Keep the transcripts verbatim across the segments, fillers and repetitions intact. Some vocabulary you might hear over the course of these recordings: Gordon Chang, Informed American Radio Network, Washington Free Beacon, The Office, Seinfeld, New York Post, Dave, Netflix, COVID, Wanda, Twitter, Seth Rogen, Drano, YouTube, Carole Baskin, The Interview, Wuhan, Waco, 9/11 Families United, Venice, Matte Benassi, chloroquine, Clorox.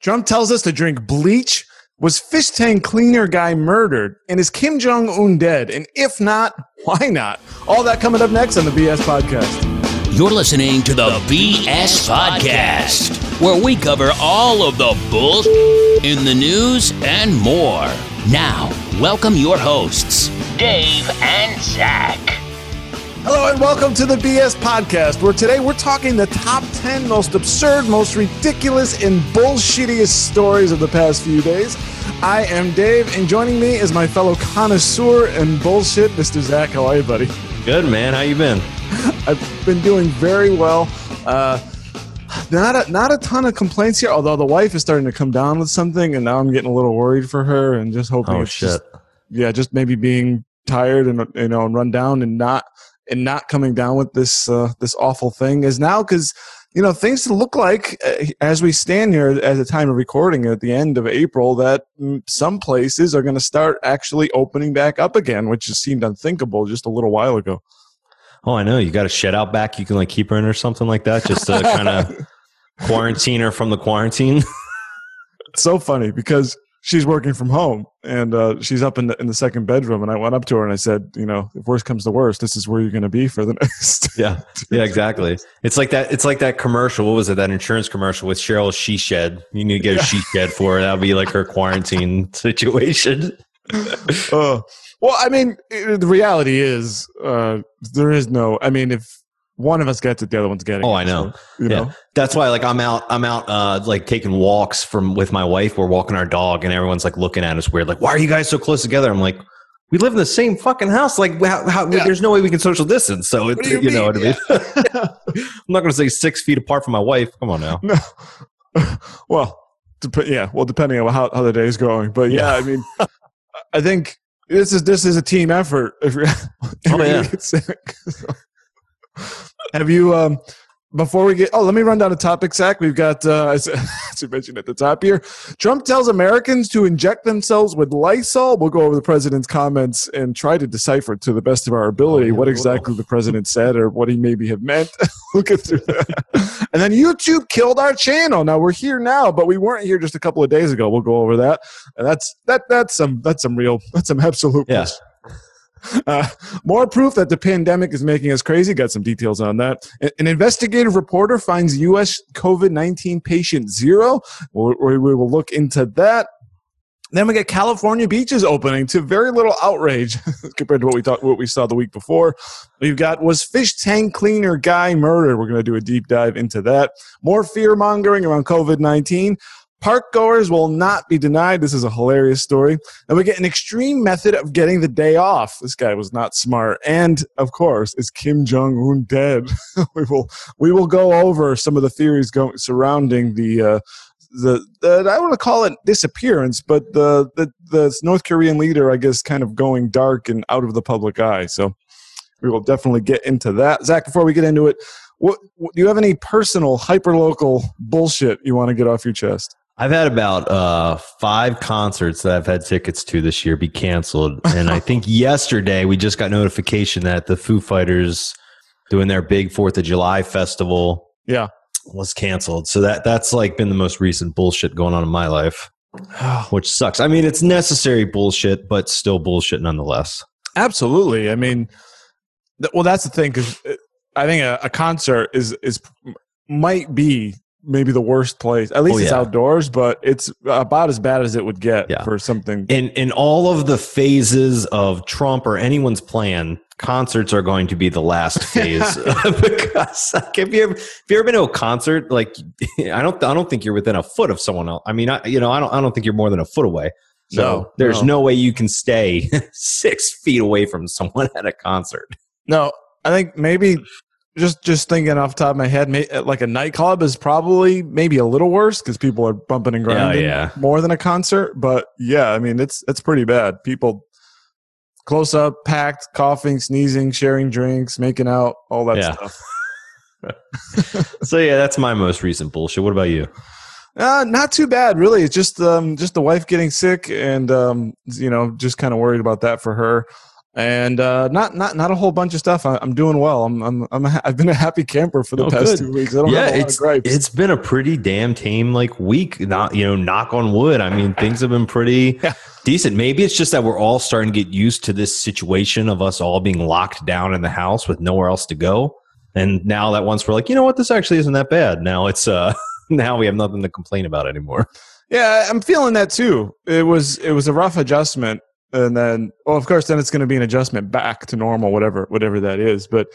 Trump tells us to drink bleach. Was fish tank cleaner guy murdered? And is Kim Jong-Un dead? And if not, why not? All that coming up next on the B S Podcast. You're listening to the B S Podcast, where we cover all of the bull in the news and more. Now, welcome your hosts, Dave and Zach. Hello and welcome to the B S Podcast, where today we're talking the top ten most absurd, most ridiculous, and bullshittiest stories of the past few days. I am Dave, and joining me is my fellow connoisseur and bullshit, Mister Zach. How are you, buddy? Good, man. How you been? I've been doing very well. Uh, not a, not a ton of complaints here, although the wife is starting to come down with something, and now I'm getting a little worried for her and just hoping. Oh, it's shit. Just, yeah, just maybe being tired and you know and run down and not and not coming down with this uh, this awful thing is now because you know things look like uh, as we stand here at the time of recording at the end of April that some places are going to start actually opening back up again, which just seemed unthinkable just a little while ago. Oh, I know. You got a shed out back. You can like keep her in or something like that just to kind of quarantine her from the quarantine. It's so funny because she's working from home and uh, she's up in the, in the second bedroom. And I went up to her and I said, you know, if worst comes to worst, this is where you're going to be for the next. Yeah. Yeah, exactly. It's like that. It's like that commercial. What was it? That insurance commercial with Cheryl's she shed. You need to get a yeah. she shed for her. That'll be like her quarantine situation. Oh, well, I mean, the reality is uh, there is no. I mean, if one of us gets it, the other one's getting it. Oh, I know. So, you yeah. know, that's why. Like, I'm out. I'm out. Uh, like taking walks from with my wife. We're walking our dog, and everyone's like looking at us weird. Like, why are you guys so close together? I'm like, we live in the same fucking house. Like, how, how, yeah. there's no way we can social distance. So, it's, you, you know what I mean. Yeah. I'm not going to say six feet apart from my wife. Come on now. No. Well, dep- yeah. Well, depending on how, how the day is going, but yeah, yeah. I mean, I think. This is this is a team effort. If you're, if oh, yeah. get sick. Have you, um, before we get, oh, let me run down a topic, Zach. We've got, uh, as you mentioned at the top here, Trump tells Americans to inject themselves with Lysol. We'll go over the president's comments and try to decipher to the best of our ability oh, yeah, what exactly the president said or what he maybe have meant. We'll get through that. And then YouTube killed our channel. Now we're here now, but we weren't here just a couple of days ago. We'll go over that. And that's that that's some that's some real that's some absolute yeah. Uh, more proof that the pandemic is making us crazy. Got some details on that. An investigative reporter finds U S COVID nineteen patient zero. We'll, we will look into that. Then we get California beaches opening to very little outrage compared to what we thought, what we saw the week before. We've got, was fish tank cleaner guy murdered? We're going to do a deep dive into that. More fear mongering around COVID nineteen. Park goers will not be denied. This is a hilarious story. And we get an extreme method of getting the day off. This guy was not smart. And of course, is Kim Jong-un dead? we will we will go over some of the theories going surrounding the uh, the, the I don't want to call it disappearance, but the, the the North Korean leader, I guess, kind of going dark and out of the public eye. So we will definitely get into that. Zach, before we get into it, what, what do you have any personal hyperlocal bullshit you want to get off your chest? I've had about uh, five concerts that I've had tickets to this year be canceled. And I think yesterday we just got notification that the Foo Fighters doing their big fourth of July festival yeah. was canceled. So that that's like been the most recent bullshit going on in my life, which sucks. I mean, it's necessary bullshit, but still bullshit nonetheless. Absolutely. I mean, th- well, that's the thing, because I think a, a concert is is might be maybe the worst place. At least oh, yeah. it's outdoors, but it's about as bad as it would get yeah. for something. In in all of the phases of Trump or anyone's plan, concerts are going to be the last phase because like, if you ever, if you ever been to a concert, like I don't I don't think you're within a foot of someone else. I mean, I you know I don't I don't think you're more than a foot away. So no, there's no. no way you can stay six feet away from someone at a concert. No, I think maybe. Just just thinking off the top of my head, like a nightclub is probably maybe a little worse because people are bumping and grinding yeah, yeah. more than a concert. But yeah, I mean, it's it's pretty bad. People close up, packed, coughing, sneezing, sharing drinks, making out, all that yeah. stuff. So yeah, that's my most recent bullshit. What about you? Uh, not too bad, really. It's just um, just the wife getting sick and um, you know just kind of worried about that for her. And uh, not not not a whole bunch of stuff. I, I'm doing well. I'm I'm, I'm a, I've been a happy camper for the oh, past good. two weeks. I don't yeah, have a lot of gripes. It's been a pretty damn tame like week. Not you know, knock on wood. I mean, things have been pretty yeah. decent. Maybe it's just that we're all starting to get used to this situation of us all being locked down in the house with nowhere else to go. And now that once we're like, you know what, this actually isn't that bad. Now it's uh now we have nothing to complain about anymore. Yeah, I'm feeling that too. It was it was a rough adjustment. And then, well, of course, then it's going to be an adjustment back to normal, whatever whatever that is. But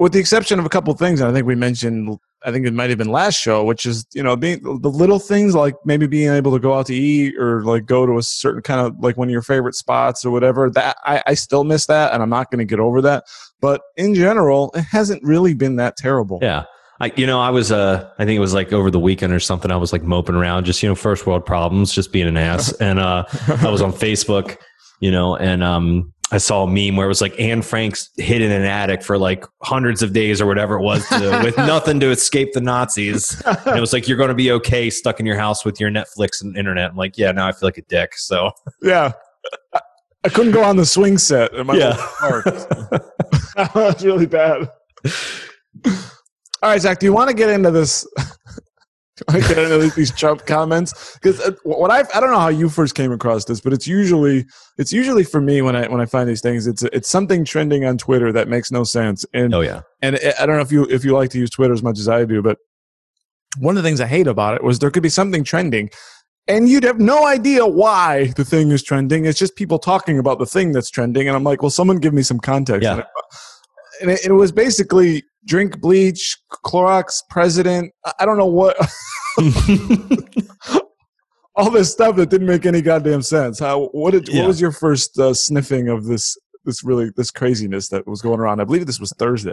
with the exception of a couple of things, and I think we mentioned, I think it might have been last show, which is, you know, being the little things like maybe being able to go out to eat or like go to a certain kind of like one of your favorite spots or whatever, that I, I still miss that, and I'm not going to get over that. But in general, it hasn't really been that terrible. Yeah. I, you know, I was, uh, I think it was like over the weekend or something. I was like moping around, just, you know, first world problems, just being an ass. And uh, I was on Facebook. You know, and um, I saw a meme where it was like Anne Frank's hid in an attic for like hundreds of days or whatever it was to, with nothing to escape the Nazis. And it was like, you're going to be okay stuck in your house with your Netflix and internet. I'm like, yeah, now I feel like a dick. So, yeah, I, I couldn't go on the swing set in my yeah. park. That was really bad. All right, Zach, do you want to get into this? I get into these Trump comments because what I I don't know how you first came across this, but it's usually it's usually for me when I when I find these things, it's it's something trending on Twitter that makes no sense. And oh yeah, and I don't know if you if you like to use Twitter as much as I do, but one of the things I hate about it was there could be something trending, and you'd have no idea why the thing is trending. It's just people talking about the thing that's trending, and I'm like, well, someone give me some context. Yeah. And it, it was basically drink bleach, Clorox, president. I don't know what. All this stuff that didn't make any goddamn sense. How? What did? Yeah. What was your first uh, sniffing of this? This really this craziness that was going around. I believe this was Thursday.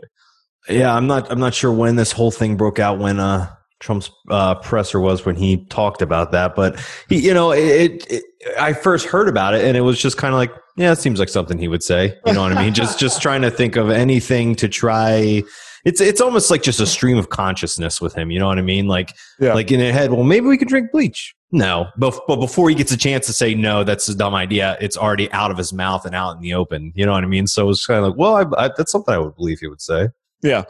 Yeah, I'm not. I'm not sure when this whole thing broke out. When uh, Trump's uh, presser was when he talked about that. But he, you know, it, it. I first heard about it, and it was just kind of like, yeah, it seems like something he would say. You know what I mean? just just trying to think of anything to try. It's it's almost like just a stream of consciousness with him. You know what I mean? Like, yeah. like in his head, well, maybe we could drink bleach. No. But, but before he gets a chance to say, no, that's a dumb idea, it's already out of his mouth and out in the open. You know what I mean? So it was kind of like, well, I, I, that's something I would believe he would say. Yeah.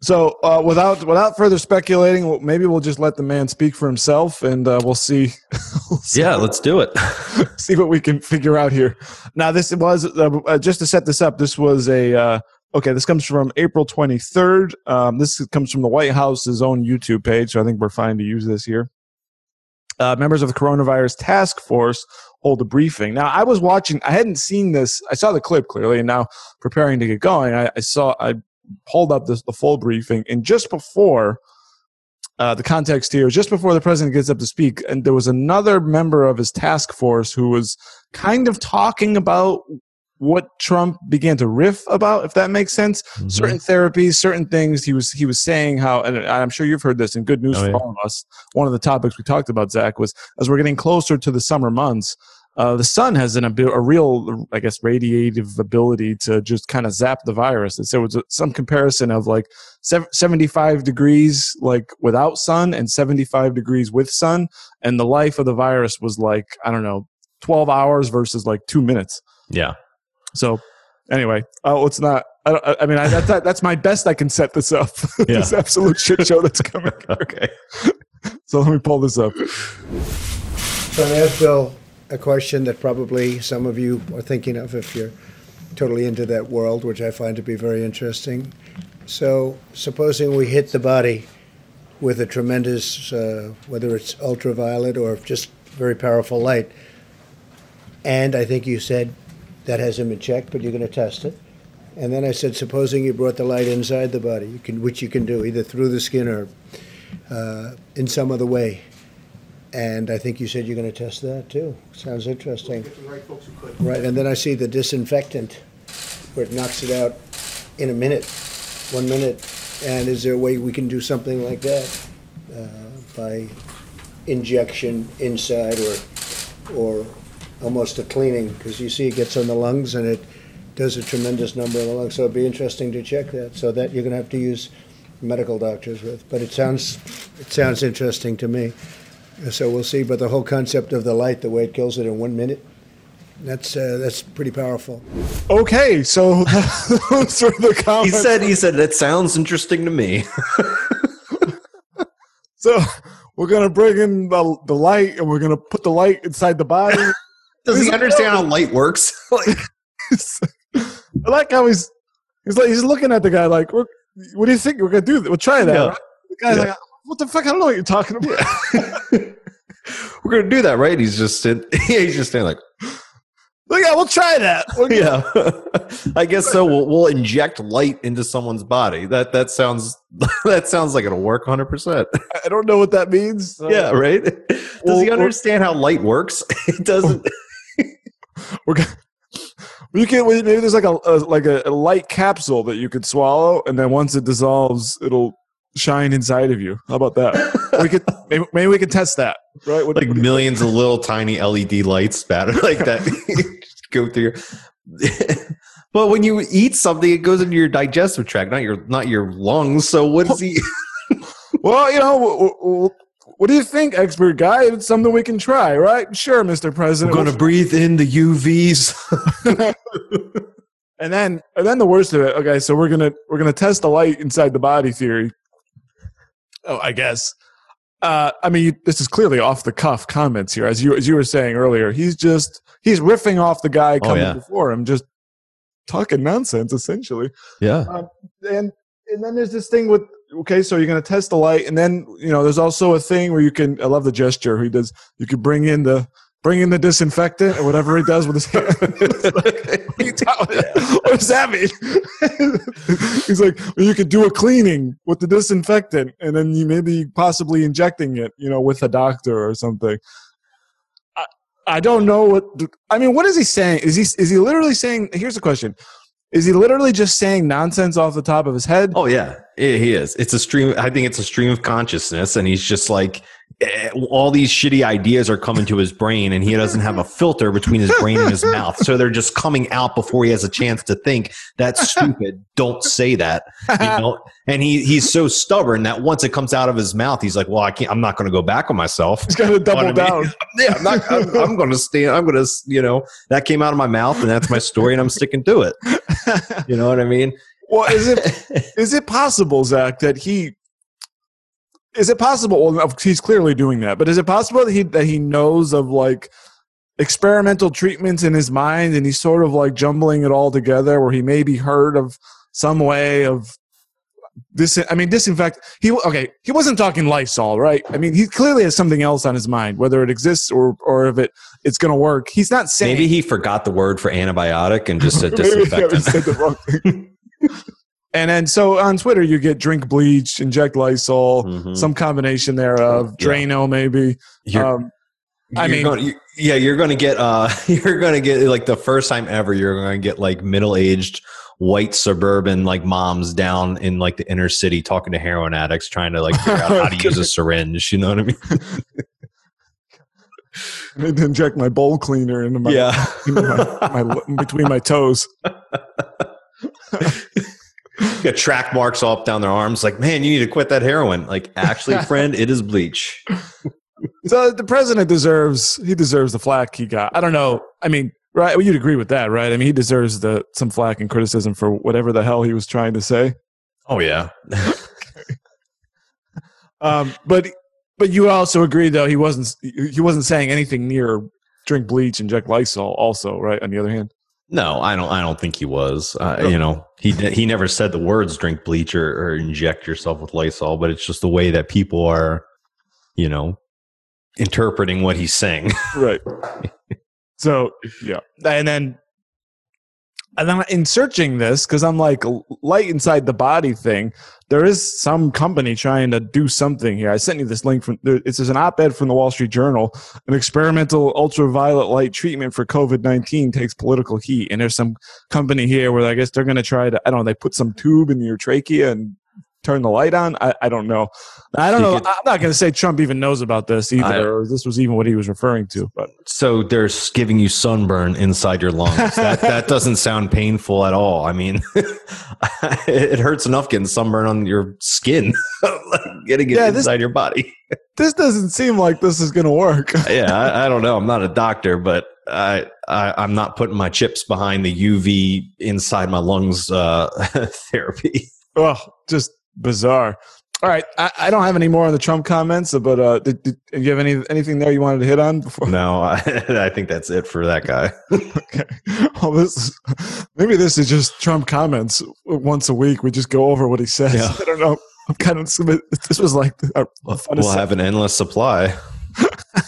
So uh, without without further speculating, maybe we'll just let the man speak for himself, and uh, we'll see. we'll see yeah, what, let's do it. See what we can figure out here. Now, this was, uh, just to set this up, this was a... Uh, Okay, this comes from April twenty-third. Um, this comes from the White House's own YouTube page, so I think we're fine to use this here. Uh, members of the Coronavirus Task Force hold a briefing. Now, I was watching. I hadn't seen this. I saw the clip clearly, and now preparing to get going, I, I saw. I pulled up this, the full briefing, and just before uh, the context here, just before the president gets up to speak, and there was another member of his task force who was kind of talking about what Trump began to riff about, if that makes sense. Mm-hmm. Certain therapies, certain things. He was he was saying how, and I'm sure you've heard this, and good news oh, for yeah. all of us. One of the topics we talked about, Zach, was as we're getting closer to the summer months, uh, the sun has an, a real, I guess, radiative ability to just kind of zap the virus. And so it was some comparison of like seventy-five degrees like without sun and seventy-five degrees with sun. And the life of the virus was like, I don't know, twelve hours versus like two minutes. Yeah. So, anyway, oh, it's not. I, I mean, I, that's that's my best I can set this up. Yeah. This absolute shit show that's coming. Okay, so let me pull this up. So, I asked Bill a question that probably some of you are thinking of if you're totally into that world, which I find to be very interesting. So, supposing we hit the body with a tremendous, uh, whether it's ultraviolet or just very powerful light, and I think you said. That has him in check, but you're going to test it. And then I said, supposing you brought the light inside the body, you can, which you can do either through the skin or uh, in some other way. And I think you said you're going to test that, too. Sounds interesting. We'll right, folks right, and then I see the disinfectant, where it knocks it out in a minute, one minute. And is there a way we can do something like that uh, by injection inside or or... almost a cleaning, because you see it gets on the lungs and it does a tremendous number on the lungs. So it'd be interesting to check that. So that you're going to have to use medical doctors with. But it sounds it sounds interesting to me. So we'll see. But the whole concept of the light, the way it kills it in one minute, That's uh, that's pretty powerful. Okay, so those were the comments. He said, he said, that sounds interesting to me. So we're going to bring in the, the light, and we're going to put the light inside the body. Does he's he like, understand oh. how light works? Like, I like how he's he's, like, he's looking at the guy like, what do you think? We're going to do that. We'll try that. Yeah. Right? The guy's yeah. like, what the fuck? I don't know what you're talking about. We're going to do that, right? He's just sitting, he's just standing like... Yeah, we'll try that. We'll yeah, I guess so. We'll, we'll inject light into someone's body. That that sounds that sounds like it'll work one hundred percent. I don't know what that means. So. Yeah, right. Does we'll, he understand how light works? It doesn't. We're gonna, you can maybe there's like a, a like a, a light capsule that you could swallow, and then once it dissolves, it'll shine inside of you. How about that? We could maybe, maybe we could test that. Right? What, like what millions of little tiny L E D lights batter like that. Go through your but when you eat something, it goes into your digestive tract, not your not your lungs. So what does he? Well, you know, what do you think, expert guy? It's something we can try, right? Sure, Mister President. We're going to breathe in the U Vs, and then and then the worst of it. Okay, so we're gonna we're gonna test the light inside the body theory. Oh, I guess. Uh, I mean, you, this is clearly off the cuff comments here, as you as you were saying earlier. He's just he's riffing off the guy coming oh, yeah. before him, just talking nonsense essentially. Yeah. Um, and and then there's this thing with okay, so you're gonna test the light, and then you know there's also a thing where you can. I love the gesture he does. You could bring in the bring in the disinfectant or whatever he does with his hand. Like, what does that mean? He's like, well, you could do a cleaning with the disinfectant, and then you maybe possibly injecting it, you know, with a doctor or something. I, I don't know what. I mean, what is he saying? Is he is he literally saying? Here's the question: is he literally just saying nonsense off the top of his head? Oh yeah, yeah, he is. It's a stream. I think it's a stream of consciousness, and he's just like. All these shitty ideas are coming to his brain, and he doesn't have a filter between his brain and his mouth. So they're just coming out before he has a chance to think. That's stupid. Don't say that. You know? And he he's so stubborn that once it comes out of his mouth, he's like, "Well, I can't. I'm not going to go back on myself." He's going to double you know down. I mean? Yeah, I'm not. I'm, I'm going to stand. I'm going to. You know, that came out of my mouth, and that's my story, and I'm sticking to it. You know what I mean? Well, is it is it possible, Zach, that he? Is it possible? Well, he's clearly doing that, but is it possible that he that he knows of like experimental treatments in his mind, and he's sort of like jumbling it all together, where he maybe heard of some way of this? I mean, disinfect. He okay. He wasn't talking Lysol, right? I mean, he clearly has something else on his mind, whether it exists or or if it it's going to work. He's not saying. Maybe he forgot the word for antibiotic and just said disinfectant. Maybe he said the wrong thing. And then, so on Twitter, you get drink bleach, inject Lysol, mm-hmm. some combination thereof, yeah. Drano maybe. You're, um, I you're mean, gonna, you, yeah, you're going to get, uh, you're going to get like the first time ever, you're going to get like middle-aged white suburban like moms down in like the inner city talking to heroin addicts, trying to like figure out how to use a syringe. You know what I mean? I need to inject my bowl cleaner into my, yeah. into my, my between my toes. Got track marks all up down their arms. Like, man, you need to quit that heroin. Like, actually, friend, it is bleach. So the president deserves he deserves the flack he got. I don't know. I mean, right? Well, you'd agree with that, right? I mean, he deserves the some flack and criticism for whatever the hell he was trying to say. Oh yeah. um, but but you also agree though he wasn't he wasn't saying anything near drink bleach, inject Lysol. Also, right? On the other hand. No, I don't. I don't think he was. Uh, you know, he he never said the words "drink bleach" or, or "inject yourself with Lysol," but it's just the way that people are, you know, interpreting what he's saying. Right. So yeah, and then and then in searching this, because I'm like light inside the body thing. There is some company trying to do something here. I sent you this link from. It's an op-ed from the Wall Street Journal. An experimental ultraviolet light treatment for COVID nineteen takes political heat, and there's some company here where I guess they're going to try to. I don't know. They put some tube in your trachea and turn the light on. I, I don't know. I don't know. I'm not going to say Trump even knows about this either. I, or this was even what he was referring to. But so they're giving you sunburn inside your lungs. That that doesn't sound painful at all. I mean. It hurts enough getting sunburn on your skin, like getting it yeah, inside this, your body. This doesn't seem like this is going to work. Yeah, I, I don't know. I'm not a doctor, but I, I I'm not putting my chips behind the U V inside my lungs uh, therapy. Well, just bizarre. All right, I, I don't have any more on the Trump comments, but uh, did, did, did you have any anything there you wanted to hit on before? No, I, I think that's it for that guy. Okay. Well, this is, maybe this is just Trump comments once a week. We just go over what he says. Yeah. I don't know. I'm kind of this was like a, a fun we'll have an endless supply.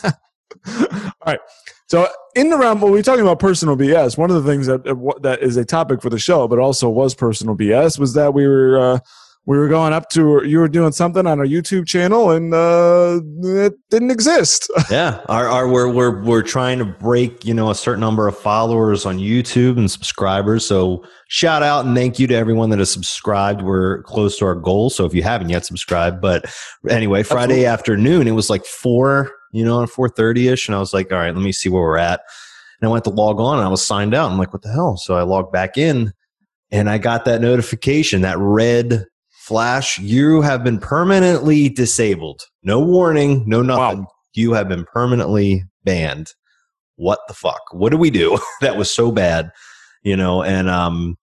All right. So in the round, well, we were talking about personal B S. One of the things that that is a topic for the show, but also was personal B S, was that we were uh, we were going up to you were doing something on our YouTube channel and uh, it didn't exist. Yeah, our, our we're we're we're trying to break you know a certain number of followers on YouTube and subscribers. So shout out and thank you to everyone that has subscribed. We're close to our goal. So if you haven't yet subscribed, but anyway, Friday Absolutely. afternoon it was like four. You know, at four thirty ish. And I was like, all right, let me see where we're at. And I went to log on and I was signed out. I'm like, what the hell? So I logged back in and I got that notification, that red flash. You have been permanently disabled. No warning, no nothing. Wow. You have been permanently banned. What the fuck? What do we do? That was so bad, you know? And, um,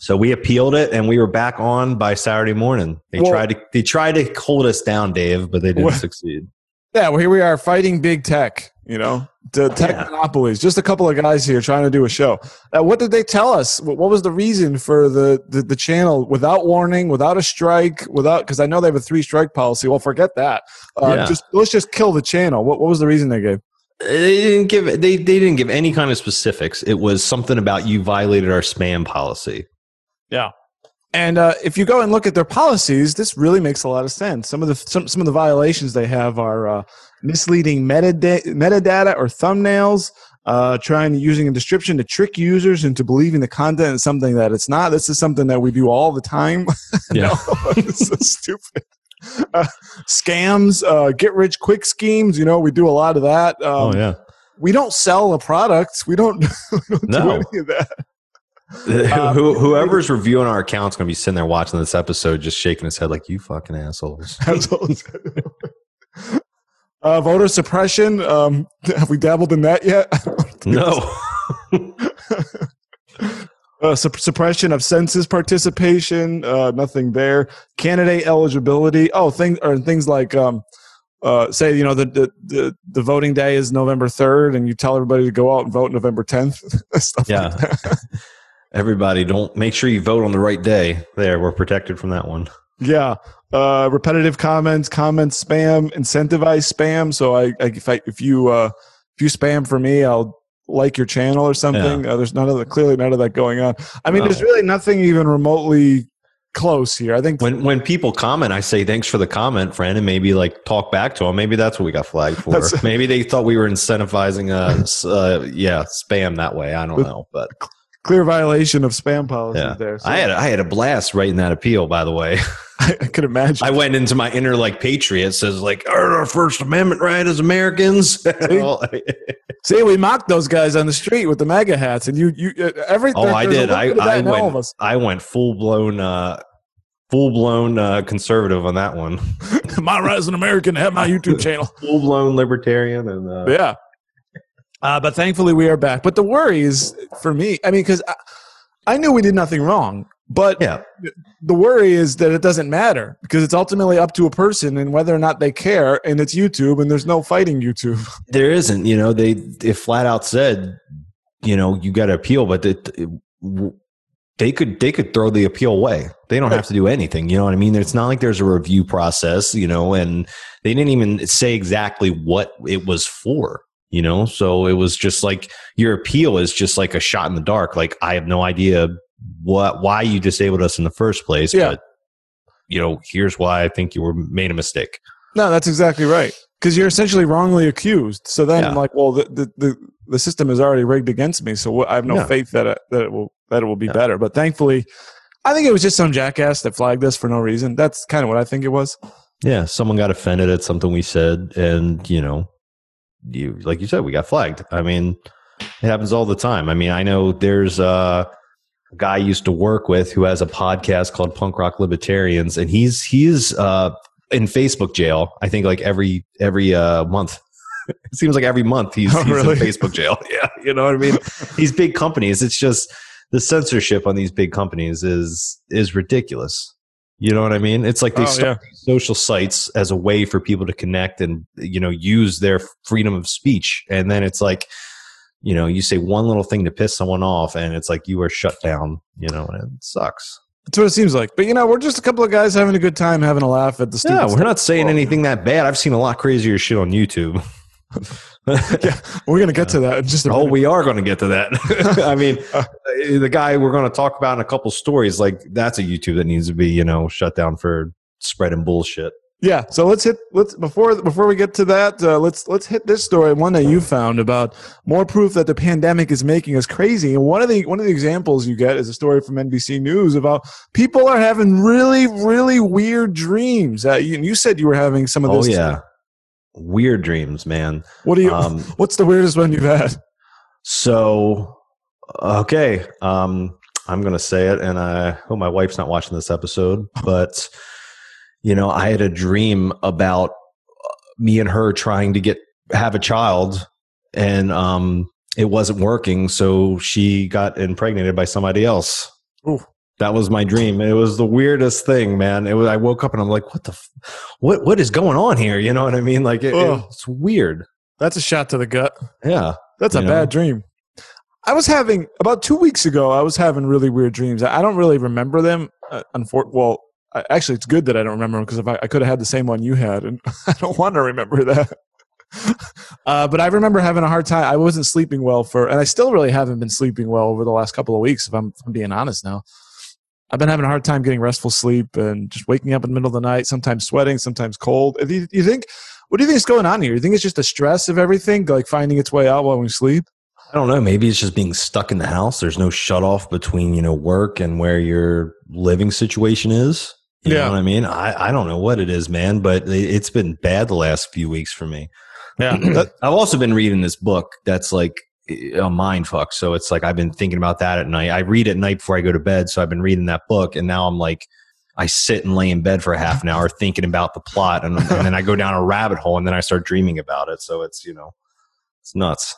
so we appealed it, and we were back on by Saturday morning. They well, tried to, they tried to hold us down, Dave, but they didn't what? succeed. Yeah, well, here we are fighting big tech, you know, the tech yeah. monopolies. Just a couple of guys here trying to do a show. Uh, what did they tell us? What was the reason for the, the, the channel without warning, without a strike, without – because I know they have a three-strike policy. Well, forget that. Uh, yeah. Just let's just kill the channel. What what was the reason they gave? They didn't give they, they didn't give any kind of specifics. It was something about you violated our spam policy. Yeah. And uh, if you go and look at their policies, this really makes a lot of sense. Some of the some, some of the violations they have are uh, misleading metadata, metadata or thumbnails, uh, trying to using a description to trick users into believing the content is something that it's not. This is something that we do all the time. Yeah, no, it's so stupid. Uh, scams, uh, get rich quick schemes. You know, we do a lot of that. Um, oh yeah, we don't sell a product. We don't, we don't no. do any of that. Um, Who, whoever's reviewing our account's going to be sitting there watching this episode just shaking his head like, you fucking assholes. uh, voter suppression. Um, have we dabbled in that yet? No. uh, su suppression of census participation. Uh, nothing there. Candidate eligibility. Oh, things, or things like... Um, Uh, say, you know, the, the, the, the voting day is November third and you tell everybody to go out and vote November tenth. Stuff yeah. Like that. Everybody don't make sure you vote on the right day. There, we're protected from that one. Yeah. Uh, repetitive comments, comments, spam, incentivized spam. So I, I, if I, if you, uh, if you spam for me, I'll like your channel or something. Yeah. Uh, there's none of the, clearly none of that going on. I mean, no. There's really nothing even remotely close here. I think when when people comment, I say thanks for the comment, friend, and maybe like talk back to them. Maybe that's what we got flagged for. Maybe they thought we were incentivizing us, uh, yeah, spam that way. I don't know, but clear violation of spam policy yeah. there. So. I had I had a blast writing that appeal. By the way, I, I could imagine. I went into my inner like patriot says like our First Amendment right as Americans. See? See, we mocked those guys on the street with the MAGA hats, and you you everything. Oh, I did. I I went I went full blown. Uh, Full-blown uh, conservative on that one. My rise as an American to have my YouTube channel. Full-blown libertarian. and uh... Yeah. Uh, but thankfully, we are back. But the worry is, for me, I mean, because I, I knew we did nothing wrong. But yeah. the worry is that it doesn't matter because it's ultimately up to a person and whether or not they care. And it's YouTube, and there's no fighting YouTube. There isn't. You know, they, they flat out said, you know, you got to appeal. But it, it, They could they could throw the appeal away. They don't have to do anything. You know what I mean? It's not like there's a review process, you know, and they didn't even say exactly what it was for, you know? So it was just like your appeal is just like a shot in the dark. Like, I have no idea what why you disabled us in the first place. Yeah. But, you know, here's why I think you were made a mistake. No, that's exactly right. Because you're essentially wrongly accused. So then yeah. I'm like, well, the, the, the, the system is already rigged against me. So I have no yeah. faith that it, that it will. that it will be yeah. better. But thankfully, I think it was just some jackass that flagged us for no reason. That's kind of what I think it was. Yeah. Someone got offended at something we said. And, you know, you, like you said, we got flagged. I mean, it happens all the time. I mean, I know there's uh, a guy I used to work with who has a podcast called Punk Rock Libertarians. And he's, he's uh, in Facebook jail, I think, like every, every uh, month. It seems like every month he's, oh, he's really? in Facebook jail. Yeah, you know what I mean? These big companies, it's just the censorship on these big companies is is ridiculous. You know what I mean? It's like they oh, start yeah. these social sites as a way for people to connect and, you know, use their freedom of speech. And then it's like, you know, you say one little thing to piss someone off and it's like you are shut down, you know, and it sucks. That's what it seems like. But, you know, we're just a couple of guys having a good time, having a laugh at the stupid Yeah, we're stuff. Not saying well, anything that bad. I've seen a lot crazier shit on YouTube. Yeah, we're going to get to that in just a minute. Oh, we are going to get to that. I mean, the guy we're going to talk about in a couple stories, like that's a YouTube that needs to be, you know, shut down for spreading bullshit. Yeah, so let's hit let's before before we get to that, uh, let's let's hit this story, one that you found about more proof that the pandemic is making us crazy. And one of the one of the examples you get is a story from N B C News about people are having really really weird dreams. Uh, you, you said you were having some of those. Oh yeah, weird dreams, man. What do you? Um, what's the weirdest one you've had? So okay, um, I'm gonna say it, and I hope my wife's not watching this episode, but. You know, I had a dream about me and her trying to get have a child, and um, it wasn't working. So she got impregnated by somebody else. Ooh. That was my dream. It was the weirdest thing, man. It was. I woke up and I'm like, "What the? F what? What is going on here?" You know what I mean? Like, it, it's weird. That's a shot to the gut. Yeah, that's a know? bad dream. I was having about two weeks ago. I was having really weird dreams. I don't really remember them. Uh, unfor- well. Actually, it's good that I don't remember because if I, I could have had the same one you had, and I don't want to remember that. Uh, but I remember having a hard time. I wasn't sleeping well for, and I still really haven't been sleeping well over the last couple of weeks, if I'm, if I'm being honest now. I've been having a hard time getting restful sleep and just waking up in the middle of the night, sometimes sweating, sometimes cold. Do you, you think, what do you think is going on here? You think it's just the stress of everything, like finding its way out while we sleep? I don't know. Maybe it's just being stuck in the house. There's no shut off between, you know, work and where your living situation is. You yeah. know what I mean? I, I don't know what it is, man, but it's been bad the last few weeks for me. Yeah. I've also been reading this book that's like a mind fuck. So it's like I've been thinking about that at night. I read at night before I go to bed. So I've been reading that book. And now I'm like, I sit and lay in bed for a half an hour thinking about the plot. And, and then I go down a rabbit hole and then I start dreaming about it. So it's, you know, it's nuts.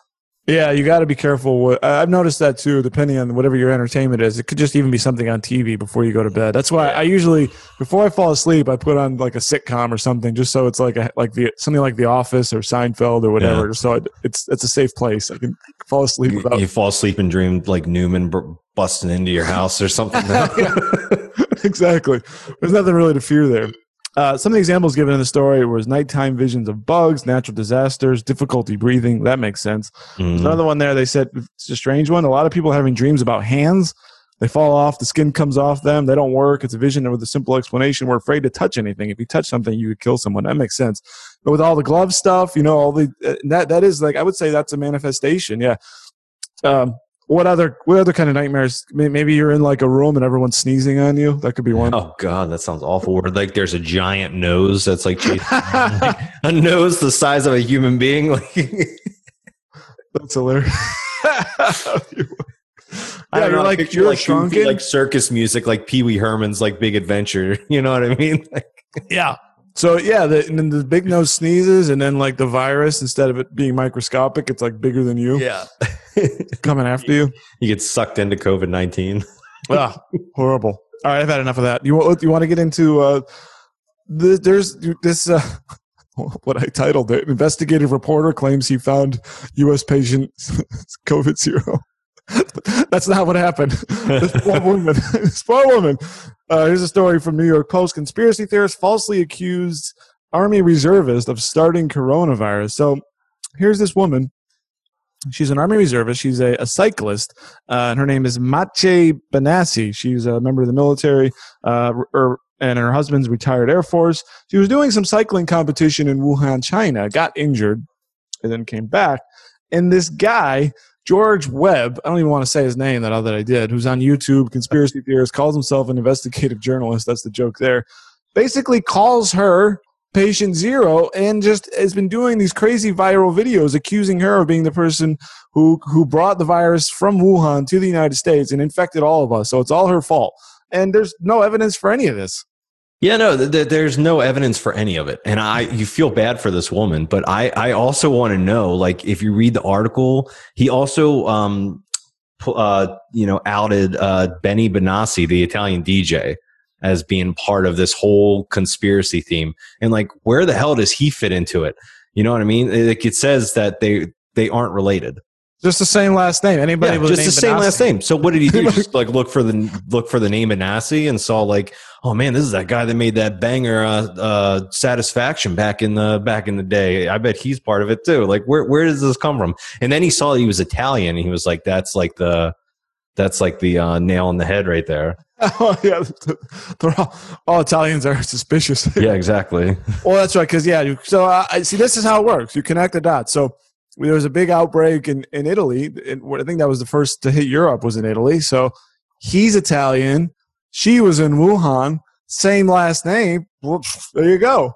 Yeah, you got to be careful. I've noticed that too, depending on whatever your entertainment is. It could just even be something on T V before you go to bed. That's why I usually, before I fall asleep, I put on like a sitcom or something, just so it's like a, like the something like The Office or Seinfeld or whatever. Yeah. So it, it's it's a safe place. I can fall asleep without. You fall asleep and dream like Newman busting into your house or something. Exactly. There's nothing really to fear there. Uh, some of the examples given in the story was nighttime visions of bugs, natural disasters, difficulty breathing. That makes sense. Mm-hmm. There's another one there. They said it's a strange one. A lot of people are having dreams about hands. They fall off. The skin comes off them. They don't work. It's a vision with a simple explanation. We're afraid to touch anything. If you touch something, you could kill someone. That makes sense. But with all the glove stuff, you know, all the uh, that that is like I would say that's a manifestation. Yeah. Um, What other what other kind of nightmares? Maybe you're in like a room and everyone's sneezing on you. That could be one. Oh God, that sounds awful. Or like there's a giant nose that's like, geez, like a nose the size of a human being. Like that's hilarious. I yeah, don't you're know, like you're like shrunken, like circus music, like Pee Wee Herman's like Big Adventure. You know what I mean? Like, yeah. So yeah, the, and then the big nose sneezes, and then like the virus, instead of it being microscopic, it's like bigger than you. Yeah, coming after you. You get sucked into COVID nineteen. Ah, horrible. All right, I've had enough of that. You you want to get into uh, the, there's this uh, what I titled it. Investigative reporter claims he found U S patient COVID zero. That's not what happened. This poor woman. This poor woman. Uh, here's a story from New York Post. Conspiracy theorist falsely accused Army reservist of starting coronavirus. So here's this woman. She's an Army reservist. She's a, a cyclist, uh, and her name is Matte Benassi. She's a member of the military, uh, or, and her husband's retired Air Force. She was doing some cycling competition in Wuhan, China, got injured, and then came back. And this guy... George Webb, I don't even want to say his name, that all that I did, who's on YouTube, conspiracy theorist, calls himself an investigative journalist. That's the joke there. Basically calls her patient zero and just has been doing these crazy viral videos accusing her of being the person who, who brought the virus from Wuhan to the United States and infected all of us. So it's all her fault. And there's no evidence for any of this. Yeah, no, th- th- there's no evidence for any of it. And I, you feel bad for this woman, but I, I also want to know, like, if you read the article, he also, um, uh, you know, outed uh, Benny Benassi, the Italian D J, as being part of this whole conspiracy theme. And like, where the hell does he fit into it? You know what I mean? Like, it says that they, they aren't related. Just the same last name. Anybody yeah, with just the name the same Benassi. Last name. So what did he do? Just like look for the look for the name Benassi and saw like, oh man, this is that guy that made that banger uh, uh, Satisfaction back in the back in the day. I bet he's part of it too. Like where where does this come from? And then he saw he was Italian and he was like, that's like the that's like the uh, nail on the head right there. Oh yeah, they're all, all Italians are suspicious. Yeah, exactly. Well, that's right, because yeah. So uh, see, this is how it works. You connect the dots. So. There was a big outbreak in, in Italy. I think that was the first to hit Europe was in Italy. So he's Italian. She was in Wuhan. Same last name. There you go.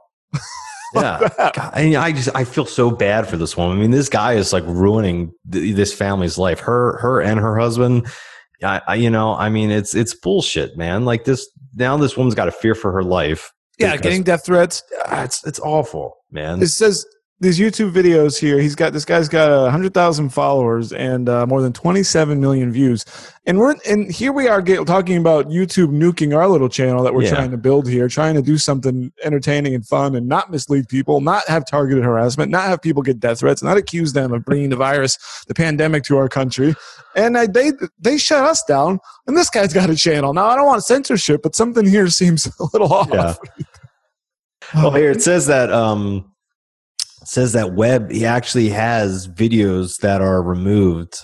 Yeah. God, I, mean, I just I feel so bad for this woman. I mean, this guy is like ruining th- this family's life. Her her and her husband. I, I you know I mean it's it's bullshit, man. Like this now this woman's got to fear for her life. Yeah, getting death threats. It's it's awful, man. It says. These YouTube videos here, he's got this guy's got a hundred thousand followers and uh, more than twenty-seven million views, and we're and here we are get, talking about YouTube nuking our little channel that we're yeah. trying to build here, trying to do something entertaining and fun, and not mislead people, not have targeted harassment, not have people get death threats, not accuse them of bringing the virus, the pandemic to our country, and I, they they shut us down, and this guy's got a channel now. I don't want censorship, but something here seems a little off. Yeah. Well, here it says that. Um, says that Webb, he actually has videos that are removed,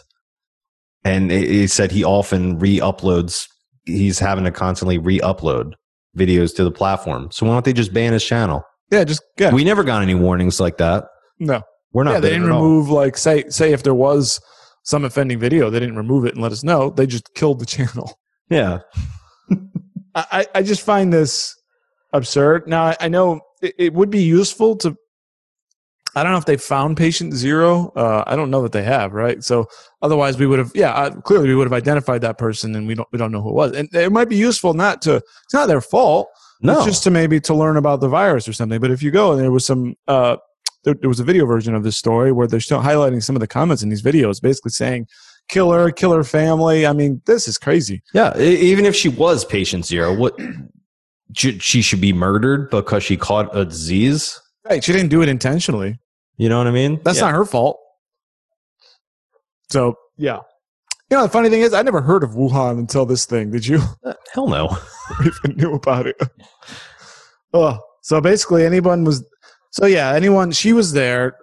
and he said he often re-uploads. He's having to constantly re-upload videos to the platform. So why don't they just ban his channel? Yeah, just yeah. We never got any warnings like that. No, we're not. Yeah, they didn't remove all. Like say say if there was some offending video, they didn't remove it and let us know. They just killed the channel. Yeah, I I just find this absurd. Now I know it, it would be useful to. I don't know if they found patient zero. Uh, I don't know that they have, right? So otherwise we would have, yeah, uh, clearly we would have identified that person, and we don't we don't know who it was. And it might be useful not to, it's not their fault. No. It's just to maybe to learn about the virus or something. But if you go and there was some, uh, there, there was a video version of this story where they're still highlighting some of the comments in these videos, basically saying, kill her, kill her family. I mean, this is crazy. Yeah. Even if she was patient zero, what she should be murdered because she caught a disease. Right, she didn't do it intentionally. You know what I mean? That's yeah. not her fault. So, yeah. You know, the funny thing is, I never heard of Wuhan until this thing. Did you? Uh, hell no. I even knew about it. Oh, so basically, anyone was... So, yeah, anyone... She was there,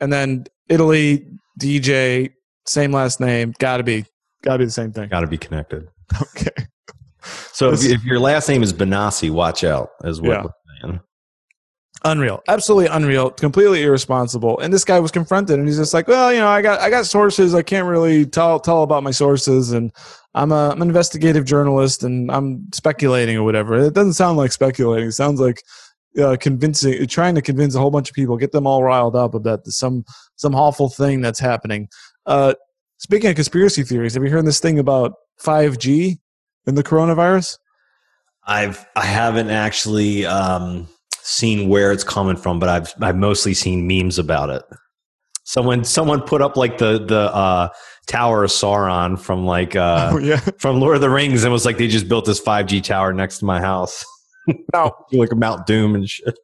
and then Italy, D J, same last name. Gotta be. Gotta be the same thing. Gotta be connected. Okay. So, if, if your last name is Benassi, watch out, as well. Yeah. Unreal. Absolutely unreal. Completely irresponsible. And this guy was confronted, and he's just like, well, you know, I got I got sources. I can't really tell tell about my sources, and I'm, a, I'm an investigative journalist, and I'm speculating or whatever. It doesn't sound like speculating. It sounds like uh, convincing, trying to convince a whole bunch of people, get them all riled up about some, some awful thing that's happening. Uh, speaking of conspiracy theories, have you heard this thing about five G and the coronavirus? I've, I haven't actually... Um... seen where it's coming from, but I've I've mostly seen memes about it. So when someone put up like the the uh, Tower of Sauron from like uh, oh, yeah. from Lord of the Rings, and was like they just built this five G tower next to my house, no. Like Mount Doom and shit.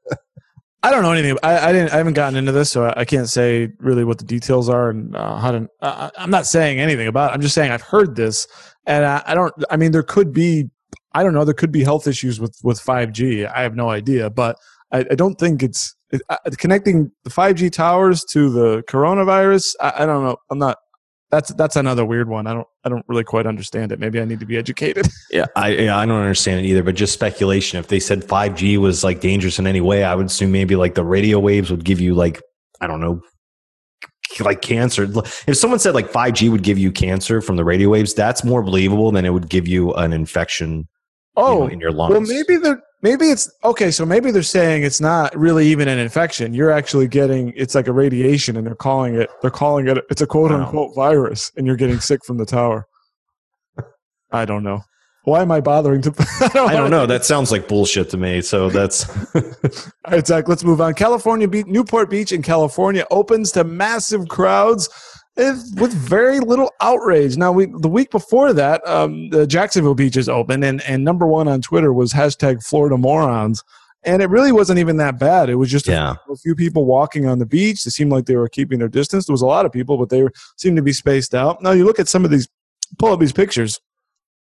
I don't know anything. I, I didn't. I haven't gotten into this, so I, I can't say really what the details are and uh, how to. Uh, I'm not saying anything about it. I'm just saying I've heard this, and I, I don't. I mean, there could be. I don't know. There could be health issues with with five G. I have no idea, but. I, I don't think it's it, uh, connecting the five G towers to the coronavirus. I, I don't know. I'm not. That's that's another weird one. I don't. I don't really quite understand it. Maybe I need to be educated. Yeah, I yeah, I don't understand it either. But just speculation. If they said five G was like dangerous in any way, I would assume maybe like the radio waves would give you like I don't know, like cancer. If someone said like five G would give you cancer from the radio waves, that's more believable than it would give you an infection. Oh, you know, in your lungs. Well, maybe they're. Maybe it's okay. So maybe they're saying it's not really even an infection. You're actually getting it's like a radiation, and they're calling it. They're calling it. It's a quote unquote virus, and you're getting sick from the tower. I don't know. Why am I bothering to? I don't, I don't know. That sounds like bullshit to me. So that's. All right, Zach, let's move on. California Beach, Newport Beach in California opens to massive crowds with very little outrage. Now, we, the week before that, um, the Jacksonville Beach is open, and, and number one on Twitter was hashtag Florida Morons. And it really wasn't even that bad. It was just a, yeah. few, a few people walking on the beach. It seemed like they were keeping their distance. There was a lot of people, but they were, seemed to be spaced out. Now, you look at some of these, pull up these pictures.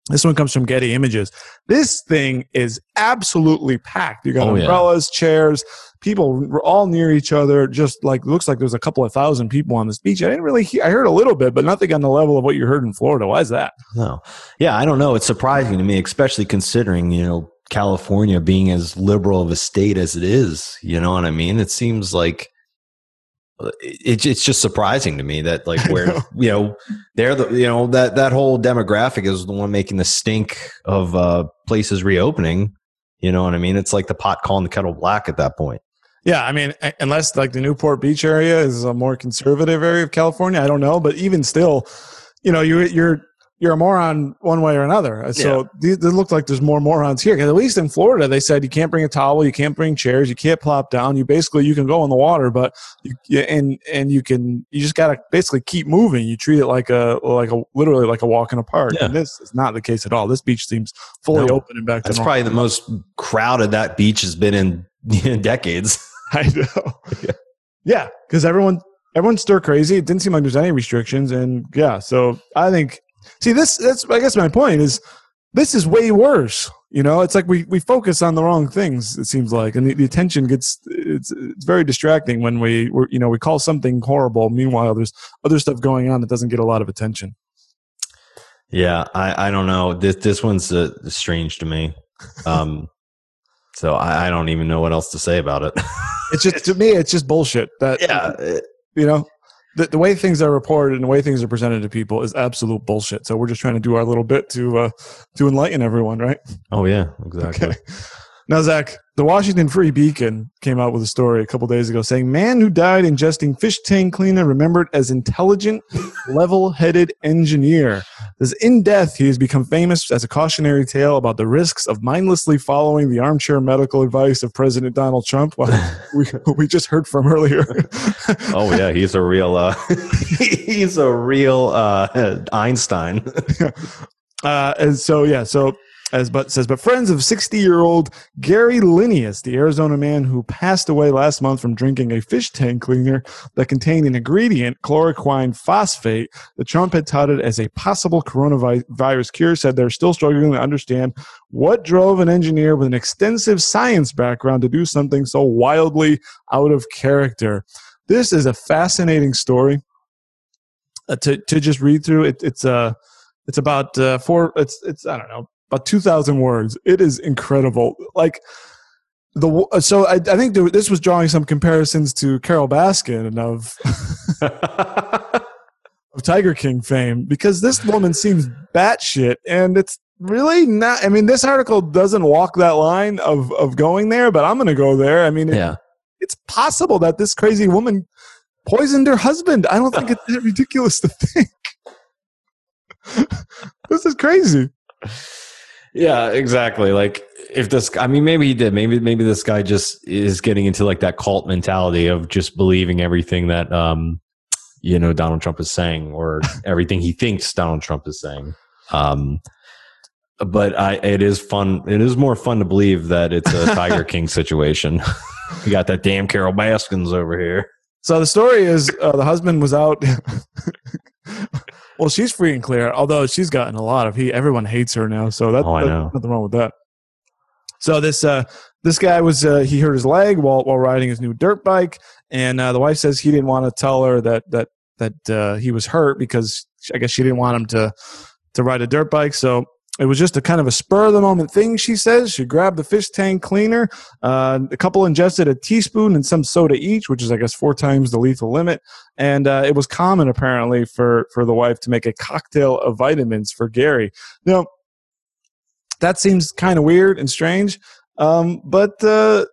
This one comes from Getty Images. This thing is absolutely packed. You got oh, umbrellas, yeah. chairs, people were all near each other. Just like, looks like there's a couple of thousand people on this beach. I didn't really hear, I heard a little bit, but nothing on the level of what you heard in Florida. Why is that? No. Yeah, I don't know. It's surprising to me, especially considering, you know, California being as liberal of a state as it is. You know what I mean? It seems like, It, it's just surprising to me that, like, where know. you know they're the you know that that whole demographic is the one making the stink of uh, places reopening. You know what I mean? It's like the pot calling the kettle black at that point. Yeah, I mean, unless like the Newport Beach area is a more conservative area of California, I don't know. But even still, you know, you you're you're a moron one way or another. So yeah. It looks like there's more morons here. Because at least in Florida, they said you can't bring a towel, you can't bring chairs, you can't plop down. You basically you can go in the water, but you, and and you can you just gotta basically keep moving. You treat it like a like a literally like a walk in a park. Yeah. And this is not the case at all. This beach seems fully no, open and back to normal. That's probably the most crowded that beach has been in, in decades. I know. Yeah, because yeah, everyone everyone's stir crazy. It didn't seem like there's any restrictions, and yeah. So I think. See, this, that's, I guess my point is, this is way worse. You know, it's like we, we focus on the wrong things, it seems like. And the, the attention gets, it's, it's very distracting when we, we're, you know, we call something horrible. Meanwhile, there's other stuff going on that doesn't get a lot of attention. Yeah, I, I don't know. This, this one's uh, strange to me. Um, so I, I don't even know what else to say about it. It's just, to me, it's just bullshit. That, yeah. You know? The, the way things are reported and the way things are presented to people is absolute bullshit. So we're just trying to do our little bit to uh, to enlighten everyone, right? Oh, yeah, exactly. Okay. Now, Zach, the Washington Free Beacon came out with a story a couple days ago saying, man who died ingesting fish tank cleaner remembered as intelligent, level-headed engineer. Says, in death, he has become famous as a cautionary tale about the risks of mindlessly following the armchair medical advice of President Donald Trump, well, we, we just heard from earlier. Oh, yeah, he's a real, uh, he's a real uh, Einstein. uh, and so, yeah, so... As but says, but friends of sixty-year-old Gary Lenius, the Arizona man who passed away last month from drinking a fish tank cleaner that contained an ingredient, chloroquine phosphate, that Trump had touted as a possible coronavirus cure, said they're still struggling to understand what drove an engineer with an extensive science background to do something so wildly out of character. This is a fascinating story uh, to to just read through. It, it's uh, it's about uh, four. It's it's I don't know. About two thousand words. It is incredible. Like the so I, I think there, this was drawing some comparisons to Carole Baskin of, of Tiger King fame, because this woman seems batshit, and it's really not. I mean, this article doesn't walk that line of of going there, but I'm going to go there. I mean, it, yeah. It's possible that this crazy woman poisoned her husband. I don't think it's that ridiculous to think. This is crazy. Yeah, exactly. Like if this, I mean, maybe he did, maybe, maybe this guy just is getting into like that cult mentality of just believing everything that, um, you know, Donald Trump is saying, or everything he thinks Donald Trump is saying. Um, but I, it is fun. It is more fun to believe that it's a Tiger King situation. You got that damn Carole Baskins over here. So the story is uh, the husband was out. Well, she's free and clear, although she's gotten a lot of heat. Everyone hates her now, so that's, oh, I know. That's nothing wrong with that. So this uh, this guy, was uh, he hurt his leg while, while riding his new dirt bike, and uh, the wife says he didn't want to tell her that that that uh, he was hurt because I guess she didn't want him to, to ride a dirt bike, so... It was just a kind of a spur-of-the-moment thing, she says. She grabbed the fish tank cleaner. Uh, the couple ingested a teaspoon and some soda each, which is, I guess, four times the lethal limit. And uh, it was common, apparently, for, for the wife to make a cocktail of vitamins for Gary. Now, that seems kind of weird and strange, um, but... Uh,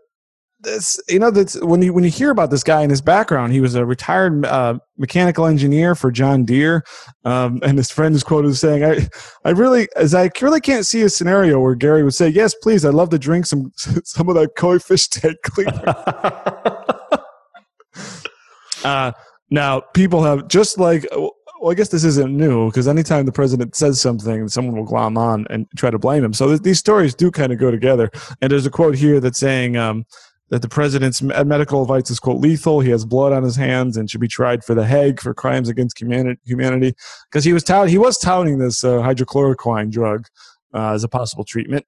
this, you know, that's when you when you hear about this guy and his background, he was a retired uh, mechanical engineer for John Deere, um, and his friend is quoted as saying, "I, I really, as I really can't see a scenario where Gary would say, yes, please, I'd love to drink some some of that koi fish tank cleaner." uh, now, people have just like. Well, I guess this isn't new, because anytime the president says something, someone will glom on and try to blame him. So th- these stories do kind of go together. And there's a quote here that's saying um, that the president's medical advice is, quote, lethal. He has blood on his hands and should be tried for the Hague for crimes against humanity. Because he was tout- he was touting this uh, hydrochloroquine drug uh, as a possible treatment.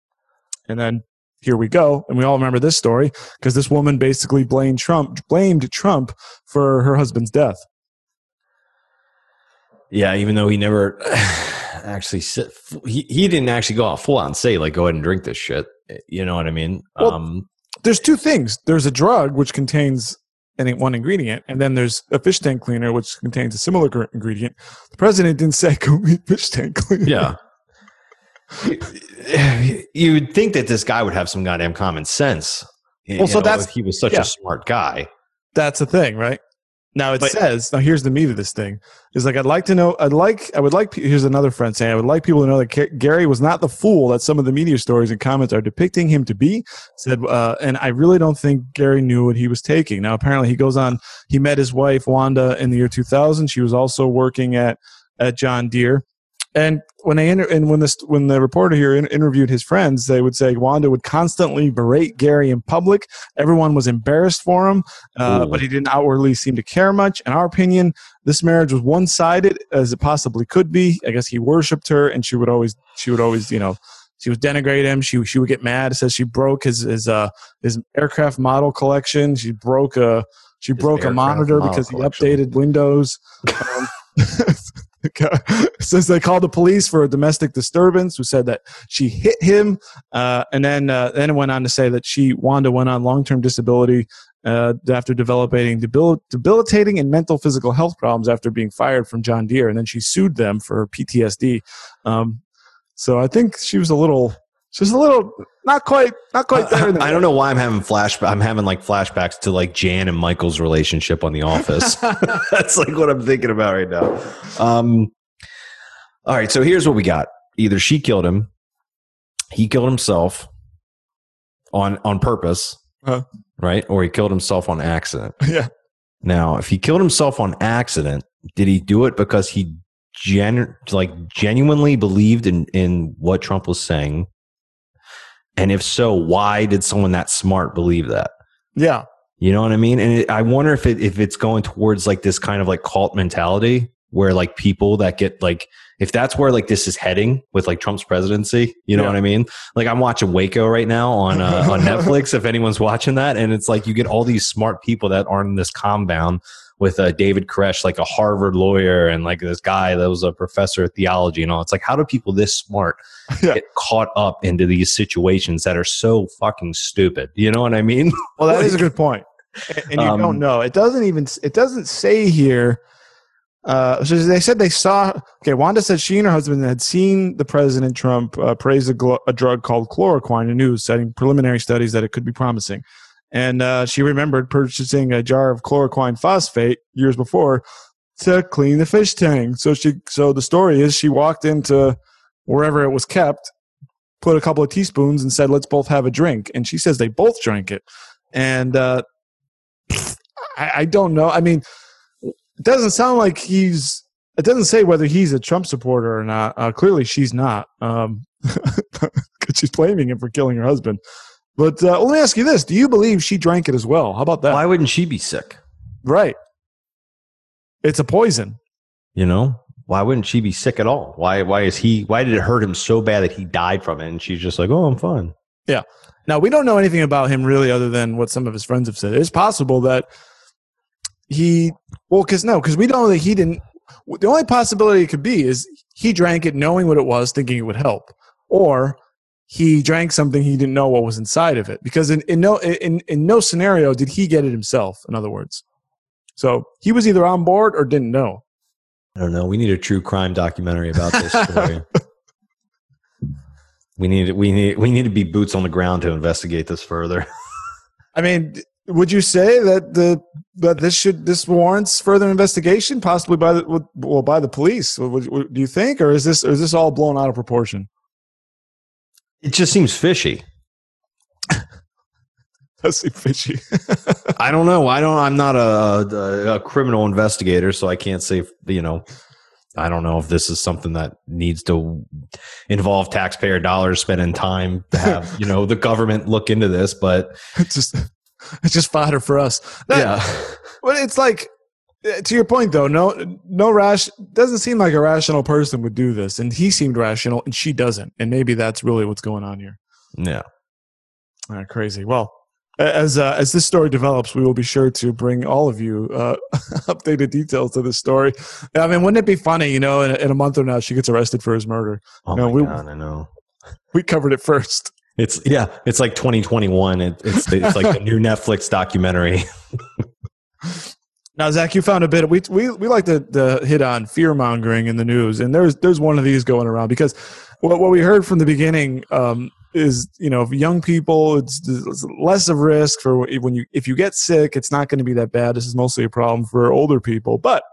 And then here we go. And we all remember this story, because this woman basically blamed Trump, blamed Trump for her husband's death. Yeah, even though he never actually said, he, he didn't actually go out full on and say, like, go ahead and drink this shit. You know what I mean? Well, um, there's two things. There's a drug, which contains any one ingredient, and then there's a fish tank cleaner, which contains a similar ingredient. The president didn't say, go eat fish tank cleaner. Yeah. you, you would think that this guy would have some goddamn common sense. Well, you so know, that's, he was such yeah. a smart guy. That's the thing, right? Now it but, says, now here's the meat of this thing. It's like, I'd like to know, I'd like, I would like, here's another friend saying, I would like people to know that Gary was not the fool that some of the media stories and comments are depicting him to be, said, uh, and I really don't think Gary knew what he was taking. Now, apparently he goes on, he met his wife, Wanda, in the year two thousand. She was also working at, at John Deere. And when they inter- and when this when the reporter here in- interviewed his friends, they would say Wanda would constantly berate Gary in public. Everyone was embarrassed for him, uh, but he didn't outwardly seem to care much. In our opinion, this marriage was one-sided as it possibly could be. I guess he worshipped her, and she would always she would always you know she would denigrate him. She she would get mad. It says she broke his his uh his aircraft model collection. She broke a she his broke a monitor because collection. He updated Windows. Um, Since they called the police for a domestic disturbance, who said that she hit him, uh, and then uh, then went on to say that she Wanda went on long-term disability uh, after developing debil- debilitating and mental physical health problems after being fired from John Deere, and then she sued them for her P T S D. Um, so I think she was a little, she was a little not quite, not quite there. I, I don't know why I'm having flashbacks. I'm having like flashbacks to like Jan and Michael's relationship on The Office. That's like what I'm thinking about right now. Um, all right, so here's what we got. Either she killed him, he killed himself on on purpose, huh? Right? Or he killed himself on accident. Yeah. Now, if he killed himself on accident, did he do it because he genu- like genuinely believed in, in what Trump was saying? And if so, why did someone that smart believe that? Yeah. You know what I mean? And it, I wonder if it, if it's going towards like this kind of like cult mentality where like people that get like, if that's where like this is heading with like Trump's presidency, you know yeah. what I mean? Like I'm watching Waco right now on uh, on Netflix, if anyone's watching that. And it's like, you get all these smart people that are in this compound with uh, David Koresh, like a Harvard lawyer, and like this guy that was a professor of theology and all. It's like, how do people this smart yeah. get caught up into these situations that are so fucking stupid? You know what I mean? Well, that like, is a good point. And, and you um, don't know. It doesn't even, it doesn't say here. Uh, so they said they saw, okay, Wanda said she and her husband had seen the President Trump uh, praise a, gl- a drug called chloroquine in news, citing preliminary studies that it could be promising. And uh, she remembered purchasing a jar of chloroquine phosphate years before to clean the fish tank. So she, so the story is she walked into wherever it was kept, put a couple of teaspoons and said, let's both have a drink. And she says they both drank it. And uh, I, I don't know. I mean, it doesn't sound like he's – it doesn't say whether he's a Trump supporter or not. Uh, clearly she's not um, because she's blaming him for killing her husband. But uh, let me ask you this. Do you believe she drank it as well? How about that? Why wouldn't she be sick? Right. It's a poison. You know? Why wouldn't she be sick at all? Why Why is he? Why did it hurt him so bad that he died from it? And she's just like, oh, I'm fine. Yeah. Now, we don't know anything about him really other than what some of his friends have said. It's possible that he – well, because no, because we don't know that he didn't – the only possibility it could be is he drank it knowing what it was, thinking it would help. Or – he drank something he didn't know what was inside of it, because in, in no in, in no scenario did he get it himself. In other words, so he was either on board or didn't know. I don't know. We need a true crime documentary about this story. we need we need we need to be boots on the ground to investigate this further. I mean, would you say that the that this should this warrants further investigation, possibly by the well by the police? Would, would, do you think, or is this or is this all blown out of proportion? It just seems fishy. That seems fishy. I don't know. I don't. I'm not a, a, a criminal investigator, so I can't say. You know, I don't know if this is something that needs to involve taxpayer dollars spent in time to have you know the government look into this, but it's just. It's just fodder for us. That, yeah. Well, it's like, to your point though, no, no rash doesn't seem like a rational person would do this. And he seemed rational and she doesn't. And maybe that's really what's going on here. Yeah. All right, crazy. Well, as, uh, as this story develops, we will be sure to bring all of you uh, updated details to this story. I mean, wouldn't it be funny, you know, in, in a month or now, she gets arrested for his murder. Oh you know, my we, God, I know. We covered it first. It's yeah, it's like twenty twenty-one. It, it's it's like the new Netflix documentary. Now, Zach, you found a bit. We we we like to, to hit on fear mongering in the news, and there's there's one of these going around because what what we heard from the beginning um, is you know young people it's, it's less of risk for when you if you get sick, it's not going to be that bad. This is mostly a problem for older people, but.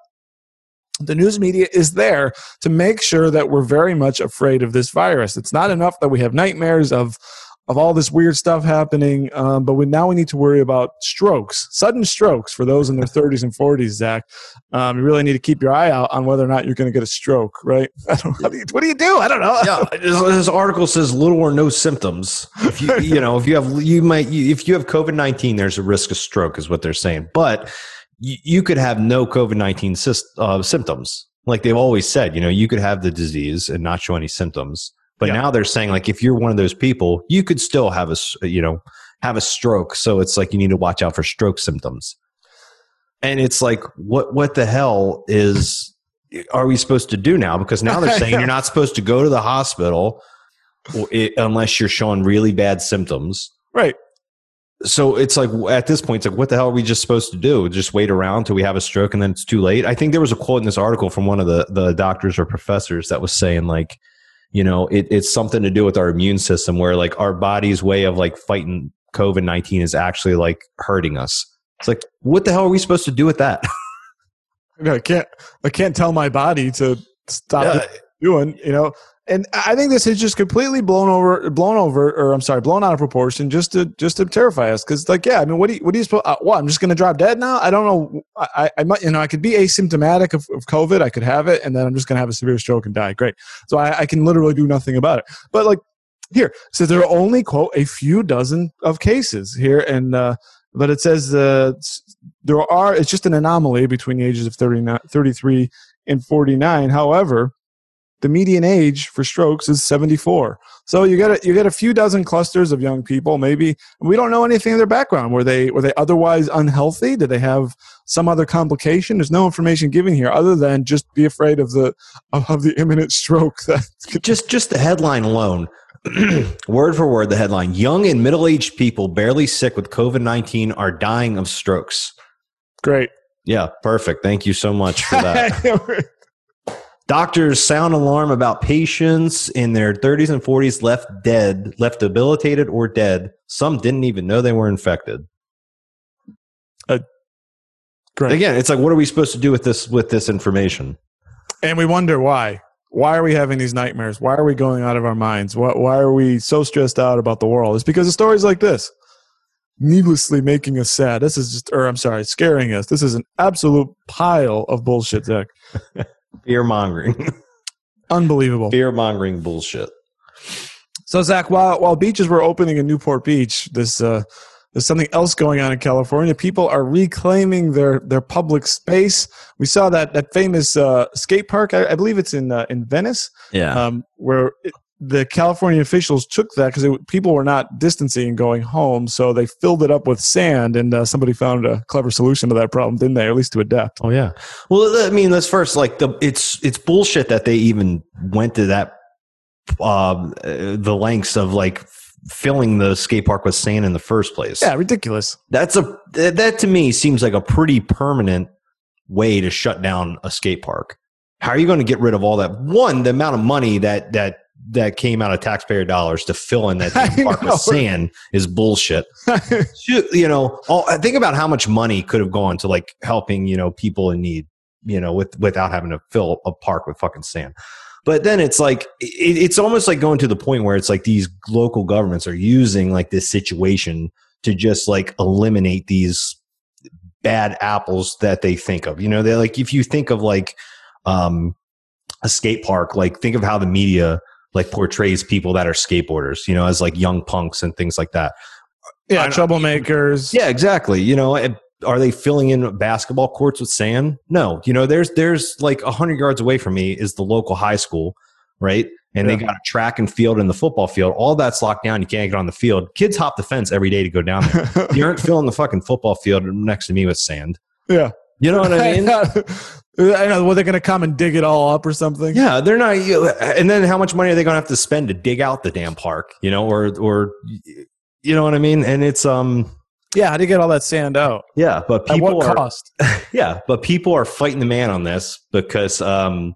The news media is there to make sure that we're very much afraid of this virus. It's not enough that we have nightmares of, of all this weird stuff happening, um, but we, now we need to worry about strokes, sudden strokes for those in their thirties and forties, Zach. Um, you really need to keep your eye out on whether or not you're going to get a stroke, right? I don't, what, do you, what do you do? I don't know. Yeah, this article says little or no symptoms. If you, you know, if you have, you might, you, if you have COVID nineteen, there's a risk of stroke, is what they're saying, but. You could have no COVID nineteen uh, symptoms. Like they've always said, you know, you could have the disease and not show any symptoms. But yeah. Now they're saying like, if you're one of those people, you could still have a, you know, have a stroke. So it's like, you need to watch out for stroke symptoms. And it's like, what, what the hell is, are we supposed to do now? Because now they're saying you're not supposed to go to the hospital unless you're showing really bad symptoms. Right. So it's like, at this point, it's like, what the hell are we just supposed to do? Just wait around till we have a stroke and then it's too late? I think there was a quote in this article from one of the, the doctors or professors that was saying like, you know, it, it's something to do with our immune system where like our body's way of like fighting COVID nineteen is actually like hurting us. It's like, what the hell are we supposed to do with that? I can't, I can't tell my body to stop yeah. doing, you know? And I think this is just completely blown over, blown over, or I'm sorry, blown out of proportion, just to just to terrify us. Because, like, yeah, I mean, what do you, what do you suppose? Uh, what I'm just going to drop dead now? I don't know. I, I might, you know, I could be asymptomatic of, of COVID. I could have it, and then I'm just going to have a severe stroke and die. Great. So I, I can literally do nothing about it. But like here, so there are only quote a few dozen of cases here, and uh, but it says uh, there are. It's just an anomaly between the ages of thirty-nine, thirty-three and forty-nine. However. The median age for strokes is seventy-four. So you got a, you got a few dozen clusters of young people. Maybe we don't know anything of their background. Were they were they otherwise unhealthy? Did they have some other complication? There's no information given here other than just be afraid of the of, of the imminent stroke. That just just the headline alone, word for word, the headline: young and middle-aged people barely sick with COVID nineteen are dying of strokes. Great. Yeah, perfect. Thank you so much for that. Doctors sound alarm about patients in their thirties and forties left dead, left debilitated or dead. Some didn't even know they were infected. Uh, great. Again, it's like, what are we supposed to do with this, with this information? And we wonder why. Why are we having these nightmares? Why are we going out of our minds? Why, why are we so stressed out about the world? It's because of stories like this. Needlessly making us sad. This is just, or I'm sorry, scaring us. This is an absolute pile of bullshit, Zach. Fear mongering, unbelievable. Fear mongering bullshit. So Zach, while while beaches were opening in Newport Beach, this uh, there's something else going on in California. People are reclaiming their their public space. We saw that that famous uh, skate park. I, I believe it's in uh, in Venice. Yeah, um, where it, the California officials took that because people were not distancing and going home, so they filled it up with sand. And uh, somebody found a clever solution to that problem, didn't they? Or at least to adapt. Oh yeah. Well, I mean, let's first like the it's it's bullshit that they even went to that uh, the lengths of like filling the skate park with sand in the first place. Yeah, ridiculous. That's a that to me seems like a pretty permanent way to shut down a skate park. How are you going to get rid of all that? One, the amount of money that that that came out of taxpayer dollars to fill in that park with sand is bullshit. You know, all, think about how much money could have gone to like helping, you know, people in need, you know, with, without having to fill a park with fucking sand. But then it's like, it, it's almost like going to the point where it's like these local governments are using like this situation to just like eliminate these bad apples that they think of, you know, they're like, if you think of like, um, a skate park, like think of how the media like portrays people that are skateboarders, you know, as like young punks and things like that. Yeah. Troublemakers. Yeah, exactly. You know, it, are they filling in basketball courts with sand? No. You know, there's there's like one hundred yards away from me is the local high school, right? And yeah. They got a track and field and the football field. All that's locked down. You can't get on the field. Kids hop the fence every day to go down there. You aren't filling the fucking football field next to me with sand. Yeah. You know what I mean? I know. Well, they're going to come and dig it all up or something. Yeah, they're not. And then how much money are they going to have to spend to dig out the damn park? You know, or, or you know what I mean? And it's... um. Yeah, how do you get all that sand out? Yeah, but people at what cost? Are, yeah, but people are fighting the man on this because um,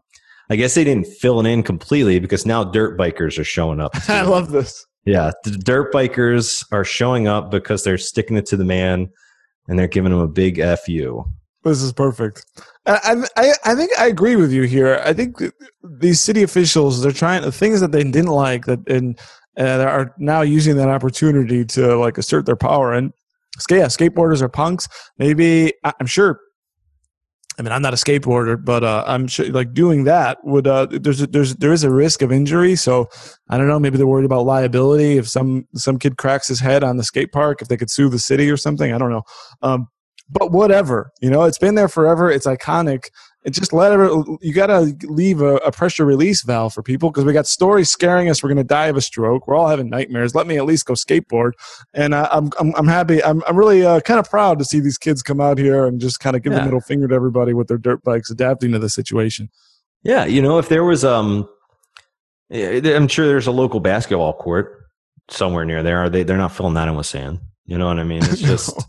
I guess they didn't fill it in completely because now dirt bikers are showing up. I love this. Yeah, the dirt bikers are showing up because they're sticking it to the man and they're giving him a big F you. This is perfect. I, I, I think I agree with you here. I think these city officials, they're trying the things that they didn't like that and uh, are now using that opportunity to like assert their power. And yeah, skateboarders are punks. Maybe I'm sure. I mean, I'm not a skateboarder, but uh, I'm sure like doing that would uh, there's a, there's there is a risk of injury. So I don't know. Maybe they're worried about liability if some some kid cracks his head on the skate park. If they could sue the city or something, I don't know. Um, but whatever, you know, it's been there forever. It's iconic. It just let it, you got to leave a, a pressure release valve for people because we got stories scaring us. We're going to die of a stroke. We're all having nightmares. Let me at least go skateboard. And uh, I'm, I'm I'm happy. I'm I'm really uh, kind of proud to see these kids come out here and just kind of give yeah. the middle finger to everybody with their dirt bikes, adapting to the situation. Yeah, you know, if there was, um, I'm sure there's a local basketball court somewhere near there. Are they? They're not filling that in with sand. You know what I mean? It's just.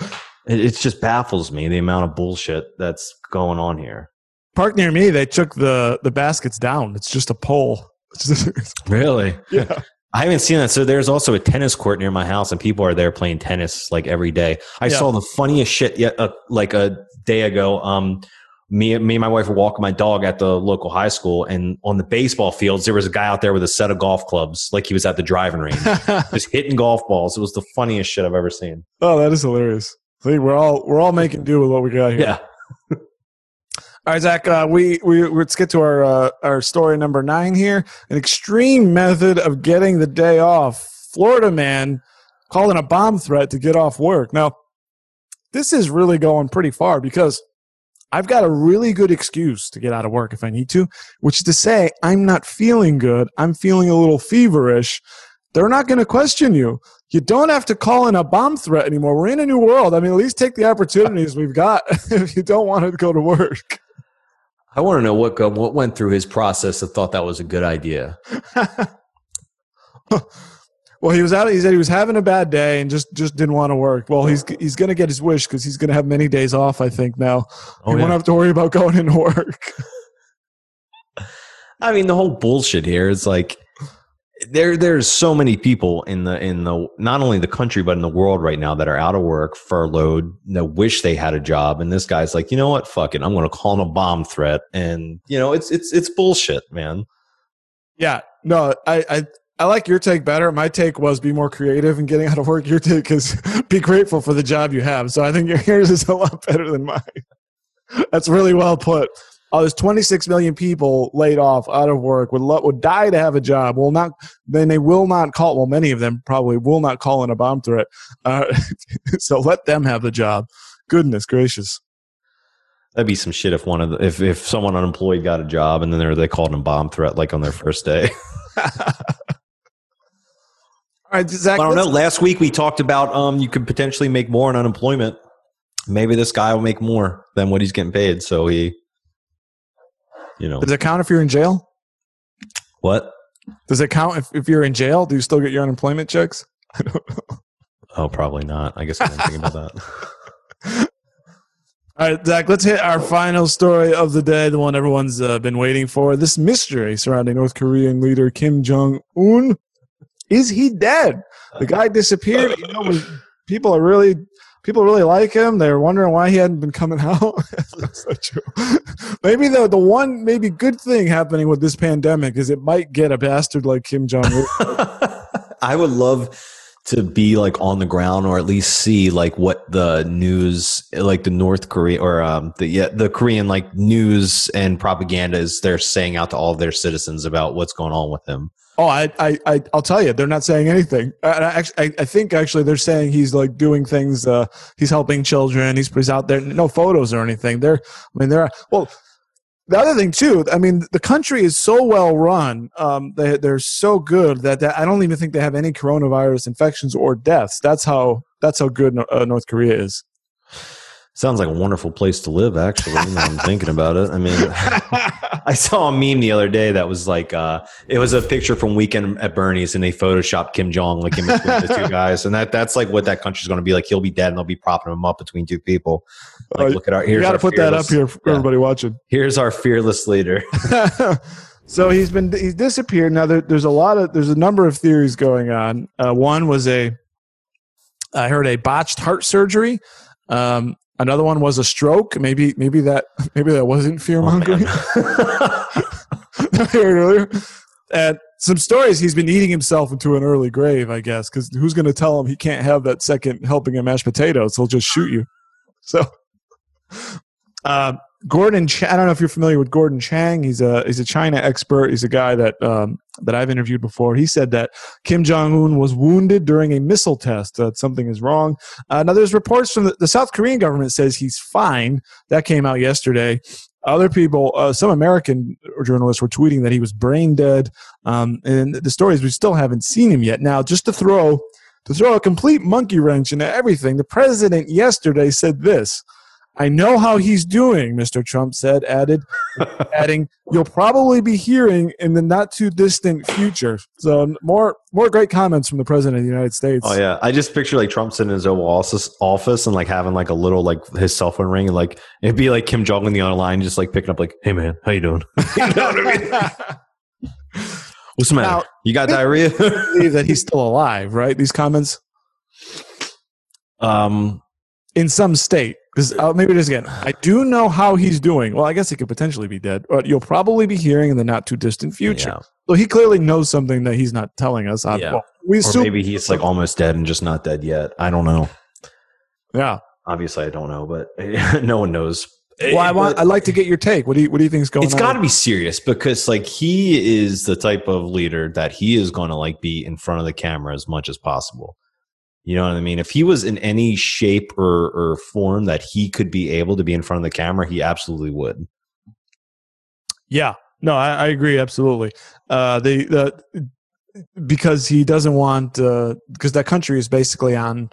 No. It just baffles me, the amount of bullshit that's going on here. Park near me, they took the, the baskets down. It's just a pole. Really? Yeah. I haven't seen that. So there's also a tennis court near my house, and people are there playing tennis like every day. I yeah. saw the funniest shit yet, uh, like a day ago. Um, me, me and my wife were walking my dog at the local high school, and on the baseball fields, there was a guy out there with a set of golf clubs, like he was at the driving range, just hitting golf balls. It was the funniest shit I've ever seen. Oh, that is hilarious. See, we're all we're all making do with what we got here. Yeah. All right, Zach. Uh, we we let's get to our uh, our story number nine here. An extreme method of getting the day off. Florida man calling a bomb threat to get off work. Now, this is really going pretty far because I've got a really good excuse to get out of work if I need to, which is to say I'm not feeling good. I'm feeling a little feverish. They're not going to question you. You don't have to call in a bomb threat anymore. We're in a new world. I mean, at least take the opportunities we've got if you don't want to go to work. I want to know what go, what went through his process that thought that was a good idea. Well, he was out. He said he was having a bad day and just just didn't want to work. Well, he's he's going to get his wish because he's going to have many days off, I think, now. Oh, he yeah. won't have to worry about going into work. I mean, the whole bullshit here is like, There, there's so many people in the in the not only the country but in the world right now that are out of work, furloughed, that wish they had a job, and this guy's like, you know what, fuck it, I'm going to call in a bomb threat, and you know, it's it's it's bullshit, man. Yeah, no, I I, I like your take better. My take was be more creative and getting out of work. Your take is be grateful for the job you have. So I think yours is a lot better than mine. That's really well put. Oh, there's twenty-six million people laid off, out of work, would lo- would die to have a job. Will not, then they will not call. Well, many of them probably will not call in a bomb threat. Uh, so let them have the job. Goodness gracious, that'd be some shit if one of the, if if someone unemployed got a job and then they they called in a bomb threat like on their first day. All right, Zach, I don't know. Last week we talked about um you could potentially make more on unemployment. Maybe this guy will make more than what he's getting paid, so he. You know. Does it count if you're in jail? What? Does it count if, if you're in jail? Do you still get your unemployment checks? I don't know. Oh, probably not. I guess I didn't think about that. All right, Zach, let's hit our final story of the day, the one everyone's uh, been waiting for. This mystery surrounding North Korean leader Kim Jong-un. Is he dead? The guy disappeared. You know, we, people are really people really like him. They're wondering why he hadn't been coming out. That's not true. Maybe the, the one maybe good thing happening with this pandemic is it might get a bastard like Kim Jong-un. I would love to be like on the ground, or at least see like what the news, like the North Korea or um, the yeah, the Korean like news and propaganda is they're saying out to all of their citizens about what's going on with him. Oh, I, I, I I'll tell you, they're not saying anything. I, I, I, I think actually they're saying he's like doing things. Uh, he's helping children. He's he's out there. No photos or anything. They're, I mean, they're well. The other thing too, I mean, the country is so well run, um, they, they're so good that, that I don't even think they have any coronavirus infections or deaths. That's how that's how good uh, North Korea is. Sounds like a wonderful place to live, actually. Now I'm thinking about it. I mean, I saw a meme the other day that was like, uh, it was a picture from Weekend at Bernie's, and they photoshopped Kim Jong like in between the two guys, and that that's like what that country's going to be like. He'll be dead, and they'll be propping him up between two people. Like, uh, look at our. You got to put fearless, that up here for yeah. everybody watching. Here's our fearless leader. So he's been he's disappeared. Now there, there's a lot of there's a number of theories going on. Uh, one was a I heard a botched heart surgery. Um, Another one was a stroke. Maybe, maybe that, maybe that wasn't fear mongering. Oh, I heard earlier, and some stories. He's been eating himself into an early grave, I guess, because who's going to tell him he can't have that second helping of mashed potatoes? He'll just shoot you. So, uh, Gordon, Ch- I don't know if you're familiar with Gordon Chang. He's a he's a China expert. He's a guy that um, that I've interviewed before. He said that Kim Jong-un was wounded during a missile test. That uh, something is wrong. Uh, now, there's reports from the, the South Korean government says he's fine. That came out yesterday. Other people, uh, some American journalists were tweeting that he was brain dead. Um, and the story is we still haven't seen him yet. Now, just to throw to throw a complete monkey wrench into everything, the president yesterday said this. I know how he's doing, Mister Trump said, added, adding, you'll probably be hearing in the not-too-distant future. So more more great comments from the President of the United States. Oh, yeah. I just picture, like, Trump sitting in his Oval Office and, like, having, like, a little, like, his cell phone ring. And, like, it'd be, like, Kim Jong-un the other line just, like, picking up, like, hey, man, how you doing? You know what I mean? What's the matter? Now, you got diarrhea? Believe that he's still alive, right, these comments? Um, in some state. Uh, maybe it is again. I do know how he's doing. Well, I guess he could potentially be dead, but you'll probably be hearing in the not too distant future. Yeah. So he clearly knows something that he's not telling us. Yeah. Well, we assume- or maybe he's like almost dead and just not dead yet. I don't know. Yeah. Obviously, I don't know, but no one knows. Well, I want, I'd like to get your take. What do you, what do you think is going on? It's got to be serious because like he is the type of leader that he is going to like be in front of the camera as much as possible. You know what I mean? If he was in any shape or, or form that he could be able to be in front of the camera, he absolutely would. Yeah. No, I, I agree. Absolutely. Uh, they, the, because he doesn't want because uh, that country is basically on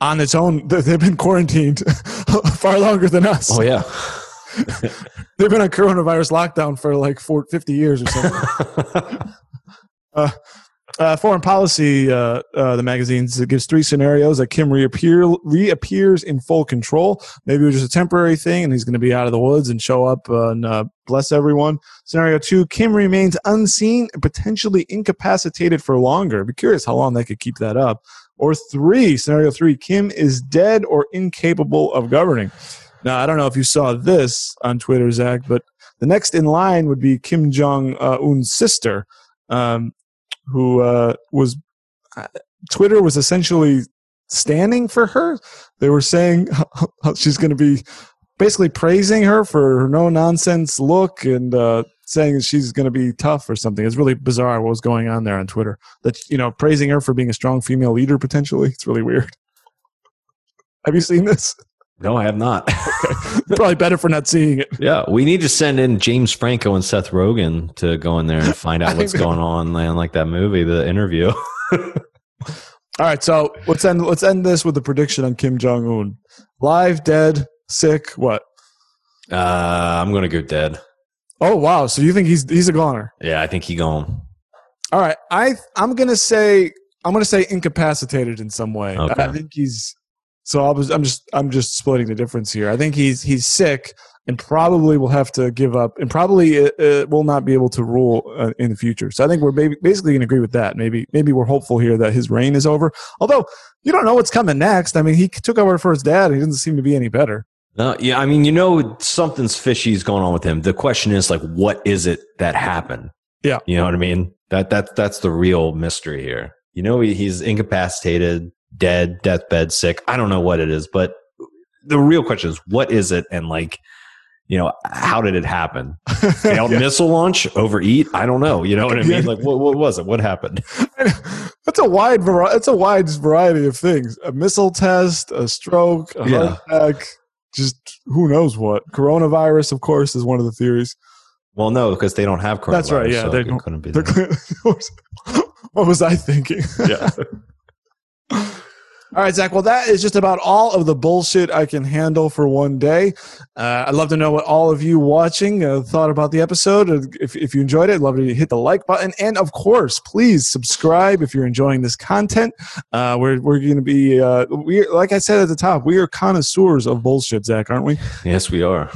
on its own. They've been quarantined far longer than us. Oh, yeah. They've been on coronavirus lockdown for like forty, fifty years or something. uh Uh, foreign policy, uh, uh, the magazine gives three scenarios that Kim reappear, reappears in full control. Maybe it was just a temporary thing and he's going to be out of the woods and show up uh, and uh, bless everyone. Scenario two, Kim remains unseen and potentially incapacitated for longer. I'd be curious how long they could keep that up. Or three, scenario three, Kim is dead or incapable of governing. Now, I don't know if you saw this on Twitter, Zach, but the next in line would be Kim Jong-un's sister. Um, who uh, was, uh, Twitter was essentially standing for her. They were saying how, how she's going to be basically praising her for her no-nonsense look and uh, saying she's going to be tough or something. It's really bizarre what was going on there on Twitter. That, you know, praising her for being a strong female leader, potentially. It's really weird. Have you seen this? No, I have not. Okay. Probably better for not seeing it. Yeah, we need to send in James Franco and Seth Rogen to go in there and find out what's going on, man, like that movie, The Interview. All right, so let's end let's end this with a prediction on Kim Jong-un. Live, dead, sick, what? Uh, I'm going to go dead. Oh, wow. So you think he's he's a goner? Yeah, I think he's gone. All right, I I'm going to say I'm going to say incapacitated in some way. Okay. I think he's So I was, I'm just I'm just splitting the difference here. I think he's he's sick and probably will have to give up and probably uh, will not be able to rule uh, in the future. So I think we're basically going to agree with that. Maybe maybe we're hopeful here that his reign is over. Although you don't know what's coming next. I mean, he took over for his dad. He doesn't seem to be any better. Uh, yeah, I mean, you know, something's fishy is going on with him. The question is, like, what is it that happened? Yeah, you know what I mean. That that that's the real mystery here. You know, he, he's incapacitated, dead, deathbed, sick. I don't know what it is, but the real question is, what is it? And like, you know, how did it happen? Failed yeah. missile launch, overeat. I don't know. You know what I mean? Like, what, what was it? What happened? That's a wide variety. That's a wide variety of things: a missile test, a stroke, a yeah. heart attack. Just who knows what. Coronavirus, of course, is one of the theories. Well, no, because they don't have coronavirus. That's right. Yeah, so they couldn't be. What was I thinking? Yeah. All right, Zach. Well, that is just about all of the bullshit I can handle for one day. Uh, I'd love to know what all of you watching uh, thought about the episode. If, if you enjoyed it, I'd love to hit the like button. And, of course, please subscribe if you're enjoying this content. Uh, we're we're going to be, uh, we like I said at the top, we are connoisseurs of bullshit, Zach, aren't we? Yes, we are.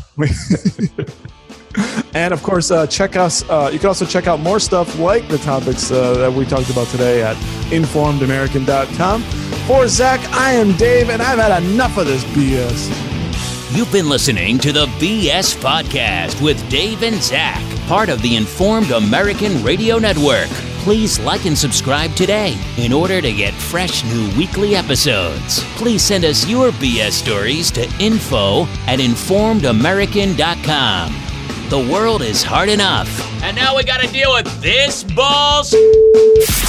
And, of course, uh, check us. Uh, you can also check out more stuff like the topics uh, that we talked about today at informed american dot com. For Zach, I am Dave, and I've had enough of this B S. You've been listening to the B S Podcast with Dave and Zach, part of the Informed American Radio Network. Please like and subscribe today in order to get fresh new weekly episodes. Please send us your B S stories to info at informed american dot com. The world is hard enough, and now we gotta deal with this bullshit.